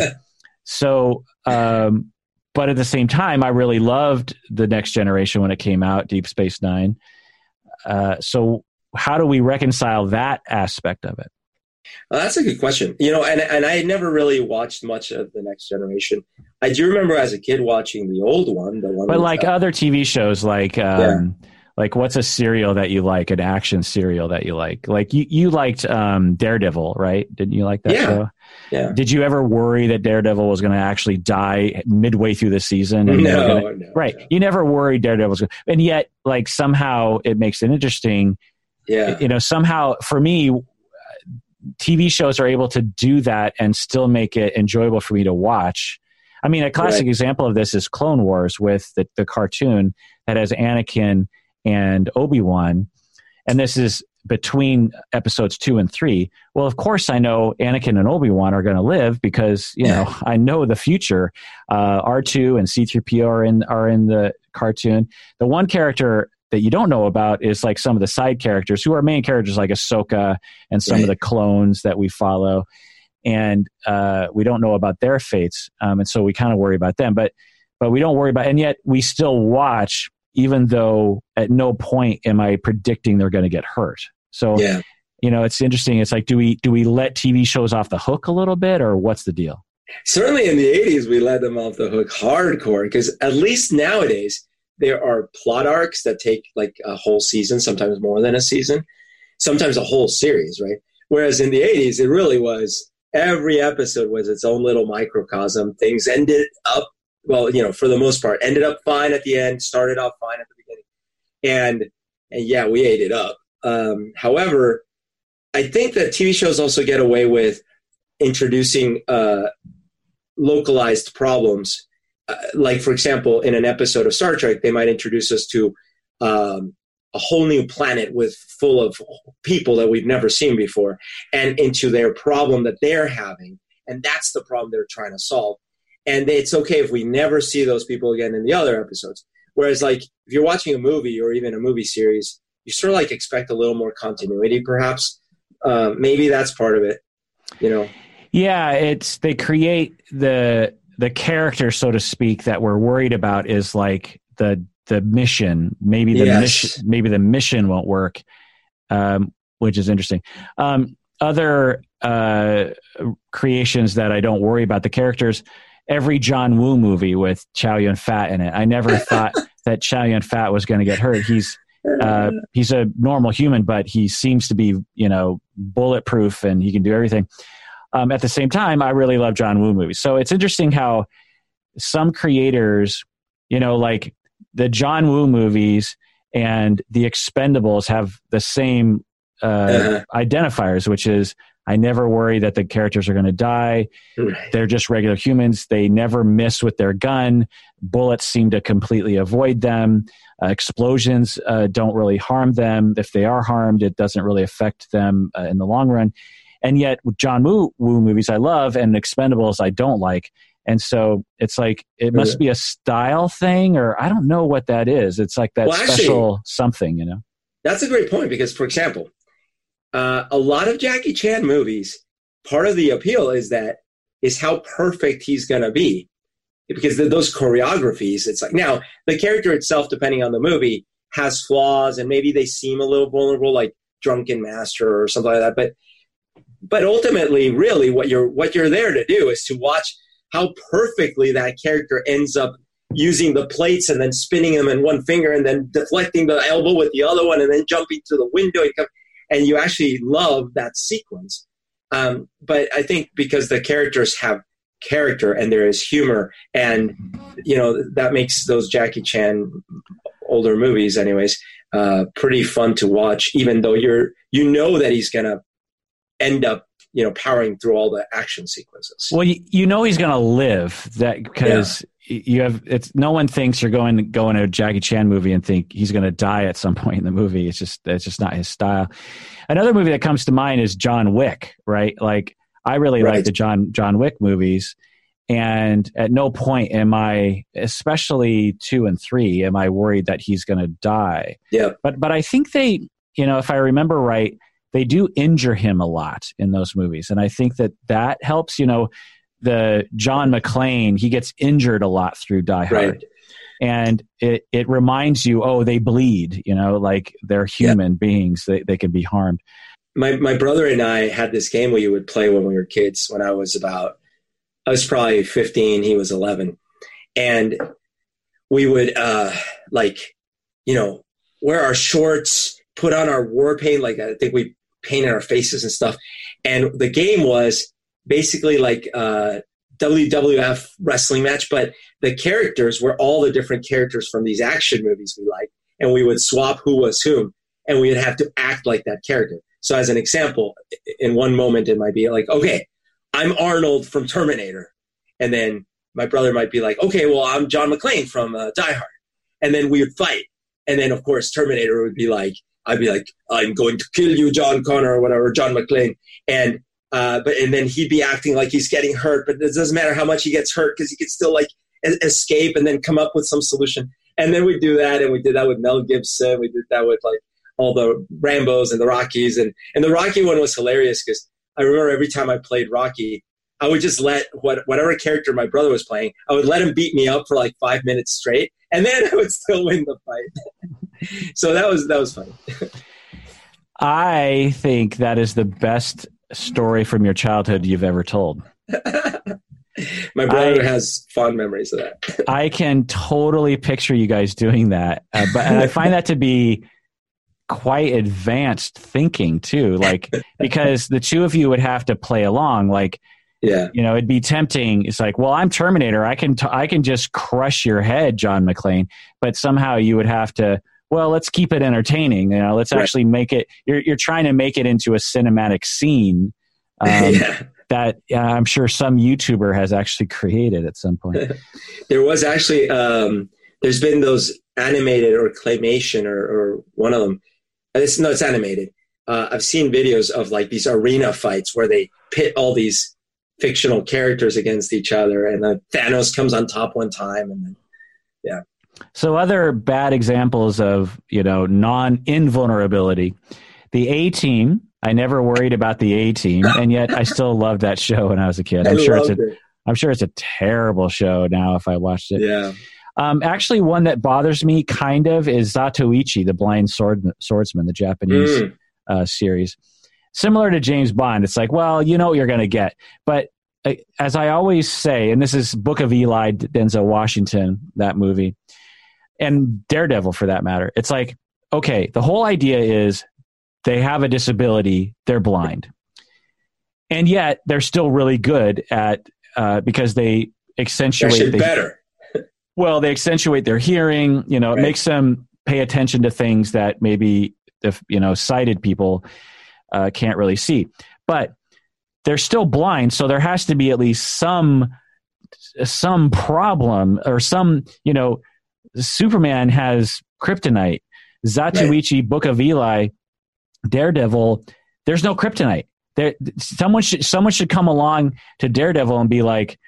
so, um, but at the same time, I really loved The Next Generation when it came out, Deep Space Nine. Uh, so, how do we reconcile that aspect of it? Well, that's a good question. You know, and and I never really watched much of The Next Generation. I do remember as a kid watching the old one, the one. But like that. Other T V shows, like um, yeah. like what's a serial that you like? An action serial that you like? Like you you liked um, Daredevil, right? Didn't you like that yeah. show? Yeah. Did you ever worry that Daredevil was going to actually die midway through the season? And no, gonna, no. Right. No. You never worried Daredevil was going to, and yet like somehow it makes it interesting. Yeah. You know, somehow for me, T V shows are able to do that and still make it enjoyable for me to watch. I mean, a classic right. example of this is Clone Wars with the, the cartoon that has Anakin and Obi-Wan. And this is between episodes two and three. Well, of course, I know Anakin and Obi-Wan are going to live because, you yeah. know, I know the future. Uh, R two and C three P O are in, are in the cartoon. The one character that you don't know about is like some of the side characters who are main characters like Ahsoka and some right. of the clones that we follow. And uh, we don't know about their fates. Um, and so we kind of worry about them, but, but we don't worry about, and yet we still watch, even though at no point am I predicting they're going to get hurt. So, yeah. you know, it's interesting. It's like, do we, do we let T V shows off the hook a little bit, or what's the deal? Certainly in the eighties, we let them off the hook hardcore, because at least nowadays there are plot arcs that take like a whole season, sometimes more than a season, sometimes a whole series, right? Whereas in the eighties, it really was every episode was its own little microcosm. Things ended up, well, you know, for the most part, ended up fine at the end, started off fine at the beginning. And and yeah, we ate it up. Um, however, I think that T V shows also get away with introducing uh, localized problems. Uh, like, for example, in an episode of Star Trek, they might introduce us to um, a whole new planet with full of people that we've never seen before, and into their problem that they're having. And that's the problem they're trying to solve. And it's okay if we never see those people again in the other episodes. Whereas, like, if you're watching a movie or even a movie series, you sort of like expect a little more continuity, perhaps. Uh, maybe that's part of it, you know? Yeah, it's they create the... the character, so to speak, that we're worried about is like the the mission. Maybe the yes. mission. Maybe the mission won't work, um, which is interesting. Um, other uh, creations that I don't worry about the characters. Every John Woo movie with Chow Yun-Fat in it. I never thought that Chow Yun-Fat was going to get hurt. He's uh, he's a normal human, but he seems to be, you know, bulletproof and he can do everything. Um, at the same time, I really love John Woo movies. So it's interesting how some creators, you know, like the John Woo movies and the Expendables have the same uh, uh-huh. identifiers, which is I never worry that the characters are going to die. Right. They're just regular humans. They never miss with their gun. Bullets seem to completely avoid them. Uh, explosions uh, don't really harm them. If they are harmed, it doesn't really affect them uh, in the long run. And yet with John Woo, Woo movies I love and Expendables I don't like. And so it's like it must yeah. be a style thing, or I don't know what that is. It's like that well, special actually, something, you know? That's a great point because, for example, uh, a lot of Jackie Chan movies, part of the appeal is that is how perfect he's going to be. Because those choreographies, it's like – now, the character itself, depending on the movie, has flaws and maybe they seem a little vulnerable, like Drunken Master or something like that. But – But ultimately, really, what you're what you're there to do is to watch how perfectly that character ends up using the plates and then spinning them in one finger and then deflecting the elbow with the other one and then jumping to the window. And, come, and you actually love that sequence. Um, but I think because the characters have character and there is humor and, you know, that makes those Jackie Chan older movies anyways uh, pretty fun to watch, even though you're you know that he's going to end up, you know, powering through all the action sequences. Well, you, you know he's going to live that because yeah. you have it's no one thinks you're going to go in a Jackie Chan movie and think he's going to die at some point in the movie. It's just it's just not his style. Another movie that comes to mind is John Wick, right? Like I really right. like the John John Wick movies, and at no point am I, especially two and three, am I worried that he's going to die. Yeah. But but I think they, you know, if I remember right, they do injure him a lot in those movies. And I think that that helps, you know, the John McClane, he gets injured a lot through Die Hard. Right. And it, it reminds you, oh, they bleed, you know, like they're human yeah. beings. They they can be harmed. My my brother and I had this game we would play when we were kids, when I was about, I was probably fifteen, he was eleven. And we would uh, like, you know, wear our shorts, put on our war paint. Like I think we, painted our faces and stuff. And the game was basically like a W W F wrestling match, but the characters were all the different characters from these action movies we liked, and we would swap who was whom, and we would have to act like that character. So as an example, in one moment it might be like, okay, I'm Arnold from Terminator. And then my brother might be like, okay, well, I'm John McClane from uh, Die Hard. And then we would fight. And then, of course, Terminator would be like, I'd be like, I'm going to kill you, John Connor, or whatever, John McClane. And uh, but and then he'd be acting like he's getting hurt, but it doesn't matter how much he gets hurt because he could still like es- escape and then come up with some solution. And then we do that, and we did that with Mel Gibson. We did that with like all the Rambos and the Rockies. And, and the Rocky one was hilarious because I remember every time I played Rocky, I would just let what whatever character my brother was playing, I would let him beat me up for like five minutes straight, and then I would still win the fight. So that was that was funny. I think that is the best story from your childhood you've ever told. My brother I, has fond memories of that. I can totally picture you guys doing that, uh, but and I find that to be quite advanced thinking too, like because the two of you would have to play along, like. Yeah, you know, it'd be tempting. It's like, well, I'm Terminator. I can t- I can just crush your head, John McClane. But somehow you would have to. Well, let's keep it entertaining. You know, let's right. actually make it. You're you're trying to make it into a cinematic scene um, yeah. that uh, I'm sure some YouTuber has actually created at some point. There was actually um, there's been those animated or claymation or, or one of them. It's no, it's animated. Uh, I've seen videos of like these arena fights where they pit all these fictional characters against each other, and uh, Thanos comes on top one time, and then yeah. So other bad examples of, you know, non-invulnerability. The A-Team. I never worried about the A-Team, and yet I still loved that show when I was a kid. I'm I sure it's a, it. I'm sure it's a terrible show now if I watched it. Yeah. Um, actually, one that bothers me kind of is Zatoichi, the blind sword, swordsman, the Japanese mm. uh, series. Similar to James Bond, it's like, well, you know what you're going to get. But uh, as I always say, and this is Book of Eli, Denzel Washington, that movie, and Daredevil for that matter. It's like, okay, the whole idea is they have a disability, they're blind. And yet they're still really good at, uh, because they accentuate. The, better. Well, they accentuate their hearing, you know, right. It makes them pay attention to things that maybe, if you know, sighted people Uh, can't really see, but they're still blind. So there has to be at least some, some problem or some, you know, Superman has kryptonite, Zatoichi, right. Book of Eli, Daredevil. There's no kryptonite there. Someone should, someone should come along to Daredevil and be like,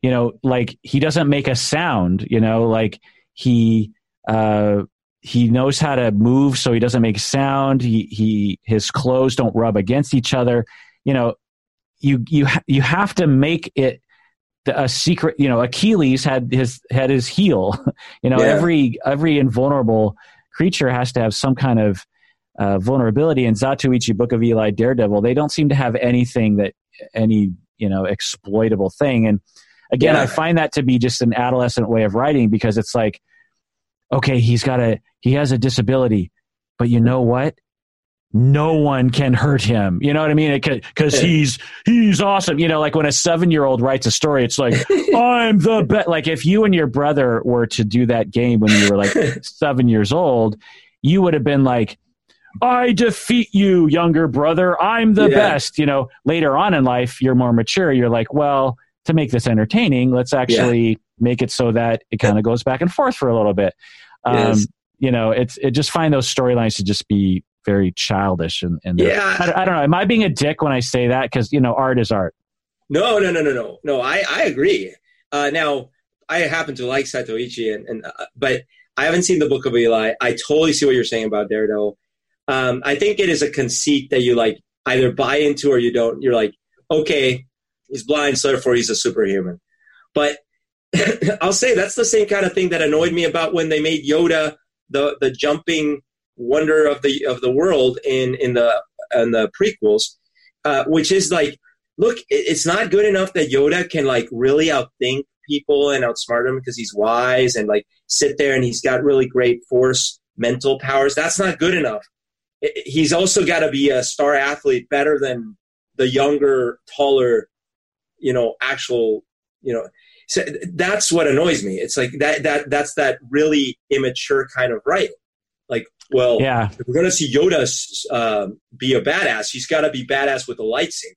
you know, like he doesn't make a sound, you know, like he, uh, he knows how to move, so he doesn't make sound. He, he, his clothes don't rub against each other. You know, you, you, ha- you have to make it a secret. You know, Achilles had his had his heel. You know, yeah. every every invulnerable creature has to have some kind of uh, vulnerability. And Zatoichi, Book of Eli, Daredevil, they don't seem to have anything that any you know exploitable thing. And again, yeah. I find that to be just an adolescent way of writing, because it's like, okay, he's got a he has a disability, but you know what? No one can hurt him. You know what I mean? Because he's he's awesome. You know, like when a seven-year-old writes a story, it's like, I'm the best. Like if you and your brother were to do that game when you were like seven years old, you would have been like, I defeat you, younger brother. I'm the yeah. best. You know, later on in life, you're more mature. You're like, well, to make this entertaining, let's actually yeah. make it so that it kind of goes back and forth for a little bit. Um, yes. You know, it's it just find those storylines to just be very childish. And, and yeah. I, I don't know. Am I being a dick when I say that? Because, you know, art is art. No, no, no, no, no, no. I, I agree. Uh, now I happen to like Zatoichi and, and, uh, but I haven't seen the Book of Eli. I totally see what you're saying about Daredevil. Um, I think it is a conceit that you like either buy into or you don't. You're like, okay, he's blind, so therefore he's a superhuman. But I'll say that's the same kind of thing that annoyed me about when they made Yoda the, the jumping wonder of the of the world in in the in the prequels, uh, which is like, look, it's not good enough that Yoda can like really outthink people and outsmart them because he's wise and like sit there and he's got really great force mental powers. That's not good enough. He's also got to be a star athlete, better than the younger, taller, you know, actual, you know. So that's what annoys me. It's like that, that, that's that really immature kind of writing. Like, well, yeah. if we're going to see Yoda um, be a badass, he's got to be badass with a lightsaber.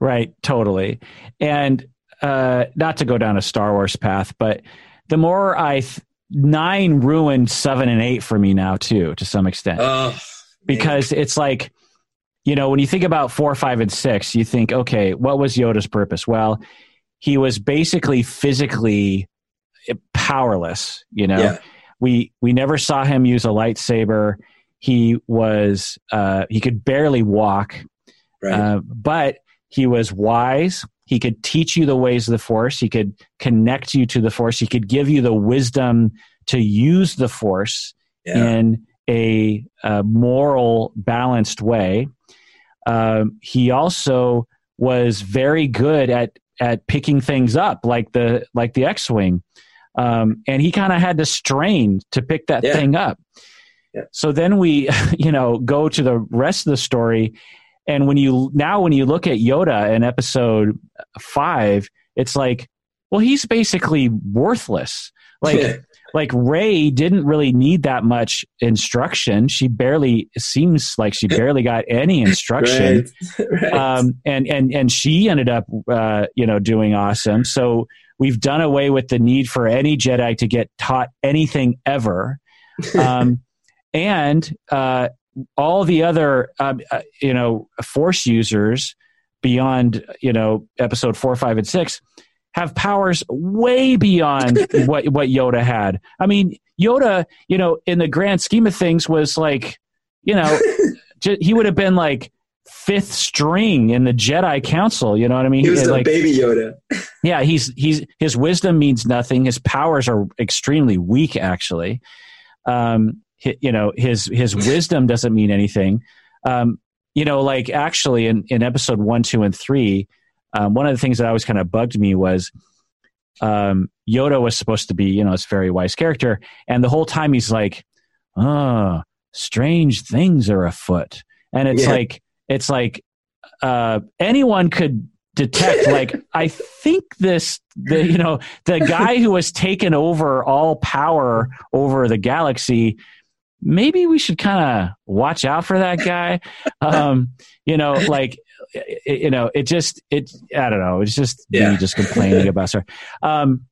Right. Totally. And uh, not to go down a Star Wars path, but the more I th- nine ruined seven and eight for me now too, to some extent, oh, because man. It's like, you know, when you think about four, five, and six, you think, okay, what was Yoda's purpose? Well, he was basically physically powerless. You know, yeah. we, we never saw him use a lightsaber. He was, uh, he could barely walk, right. uh, but he was wise. He could teach you the ways of the Force. He could connect you to the Force. He could give you the wisdom to use the Force yeah. in a, a moral, balanced way. Um, he also was very good at, at picking things up, like the like the X-Wing. Um, and he kind of had to strain to pick that yeah. thing up. Yeah. So then we, you know, go to the rest of the story. And when you now when you look at Yoda in episode five, it's like, well, he's basically worthless. Like yeah. like Rey didn't really need that much instruction. She barely it seems like she barely got any instruction. right. Right. Um, and and and she ended up uh, you know doing awesome. So we've done away with the need for any Jedi to get taught anything ever. Um, and uh, all the other, um, uh, you know, Force users beyond, you know, episode four, five, and six have powers way beyond what, what Yoda had. I mean, Yoda, you know, in the grand scheme of things was like, you know, j- he would have been like fifth string in the Jedi Council. You know what I mean? He was the like, baby Yoda. yeah. He's, he's, his wisdom means nothing. His powers are extremely weak, actually. Um, You know, his his wisdom doesn't mean anything. Um, you know, like actually in, in episode one, two, and three, um, one of the things that always kind of bugged me was um, Yoda was supposed to be, you know, this very wise character. And the whole time he's like, oh, strange things are afoot. And it's yeah. like, it's like uh, anyone could detect, like, I think this, the, you know, the guy who has taken over all power over the galaxy, maybe we should kind of watch out for that guy. Um, you know, like, you know, it just, it, I don't know. It's just yeah. me just complaining about her. Um,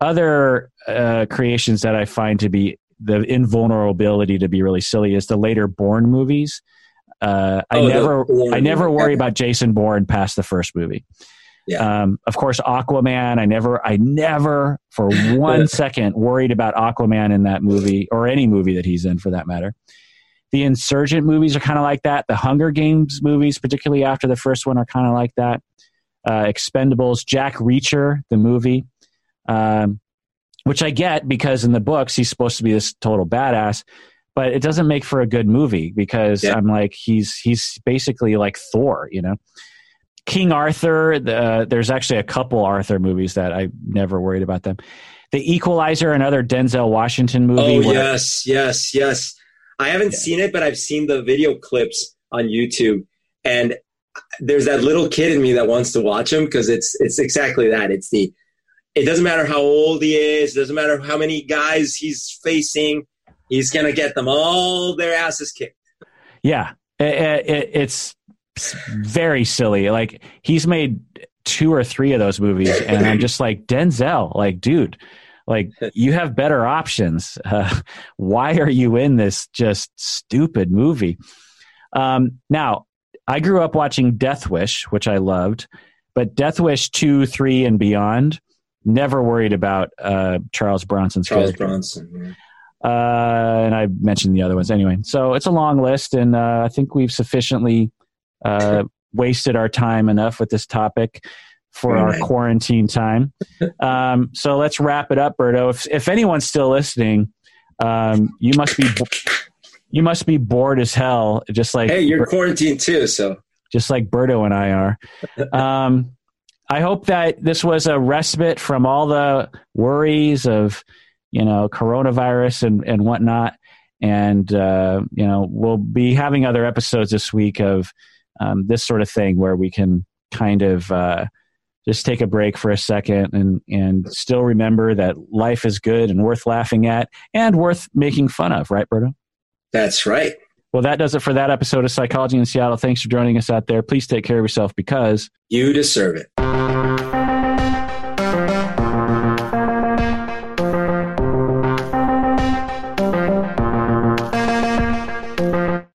other uh, creations that I find to be the invulnerability to be really silly is the later Bourne movies. Uh, I oh, never, the, I never worry about Jason Bourne past the first movie. Yeah. Um, of course, Aquaman. I never, I never for one second worried about Aquaman in that movie or any movie that he's in for that matter. The Insurgent movies are kind of like that. The Hunger Games movies, particularly after the first one, are kind of like that. Uh, Expendables, Jack Reacher, the movie, um, which I get because in the books he's supposed to be this total badass, but it doesn't make for a good movie because yeah. I'm like, he's, he's basically like Thor, you know. King Arthur, the, uh, there's actually a couple Arthur movies that I never worried about them. The Equalizer, another Denzel Washington movie. Oh, where, yes, yes, yes. I haven't yeah. seen it, but I've seen the video clips on YouTube. And there's that little kid in me that wants to watch them because it's it's exactly that. It's the It doesn't matter how old he is. It doesn't matter how many guys he's facing. He's going to get them all their asses kicked. Yeah, it, it, it's... It's very silly. Like he's made two or three of those movies and I'm just like, Denzel, like, dude, like you have better options. Uh, why are you in this just stupid movie? Um, now I grew up watching Death Wish, which I loved, but Death Wish two, three, and beyond, never worried about uh, Charles Bronson's Charles character. Bronson, yeah. Uh, and I mentioned the other ones anyway. So it's a long list and uh, I think we've sufficiently Uh, wasted our time enough with this topic for All right. our quarantine time. Um, so let's wrap it up, Berto. If, if anyone's still listening, um, you must be you must be bored as hell. Just like hey, you're Ber- quarantined too, so just like Berto and I are. Um, I hope that this was a respite from all the worries of you know coronavirus and and whatnot. And uh, you know we'll be having other episodes this week of. Um, this sort of thing where we can kind of uh, just take a break for a second and, and still remember that life is good and worth laughing at and worth making fun of. Right, Berto? That's right. Well, that does it for that episode of Psychology in Seattle. Thanks for joining us out there. Please take care of yourself because you deserve it.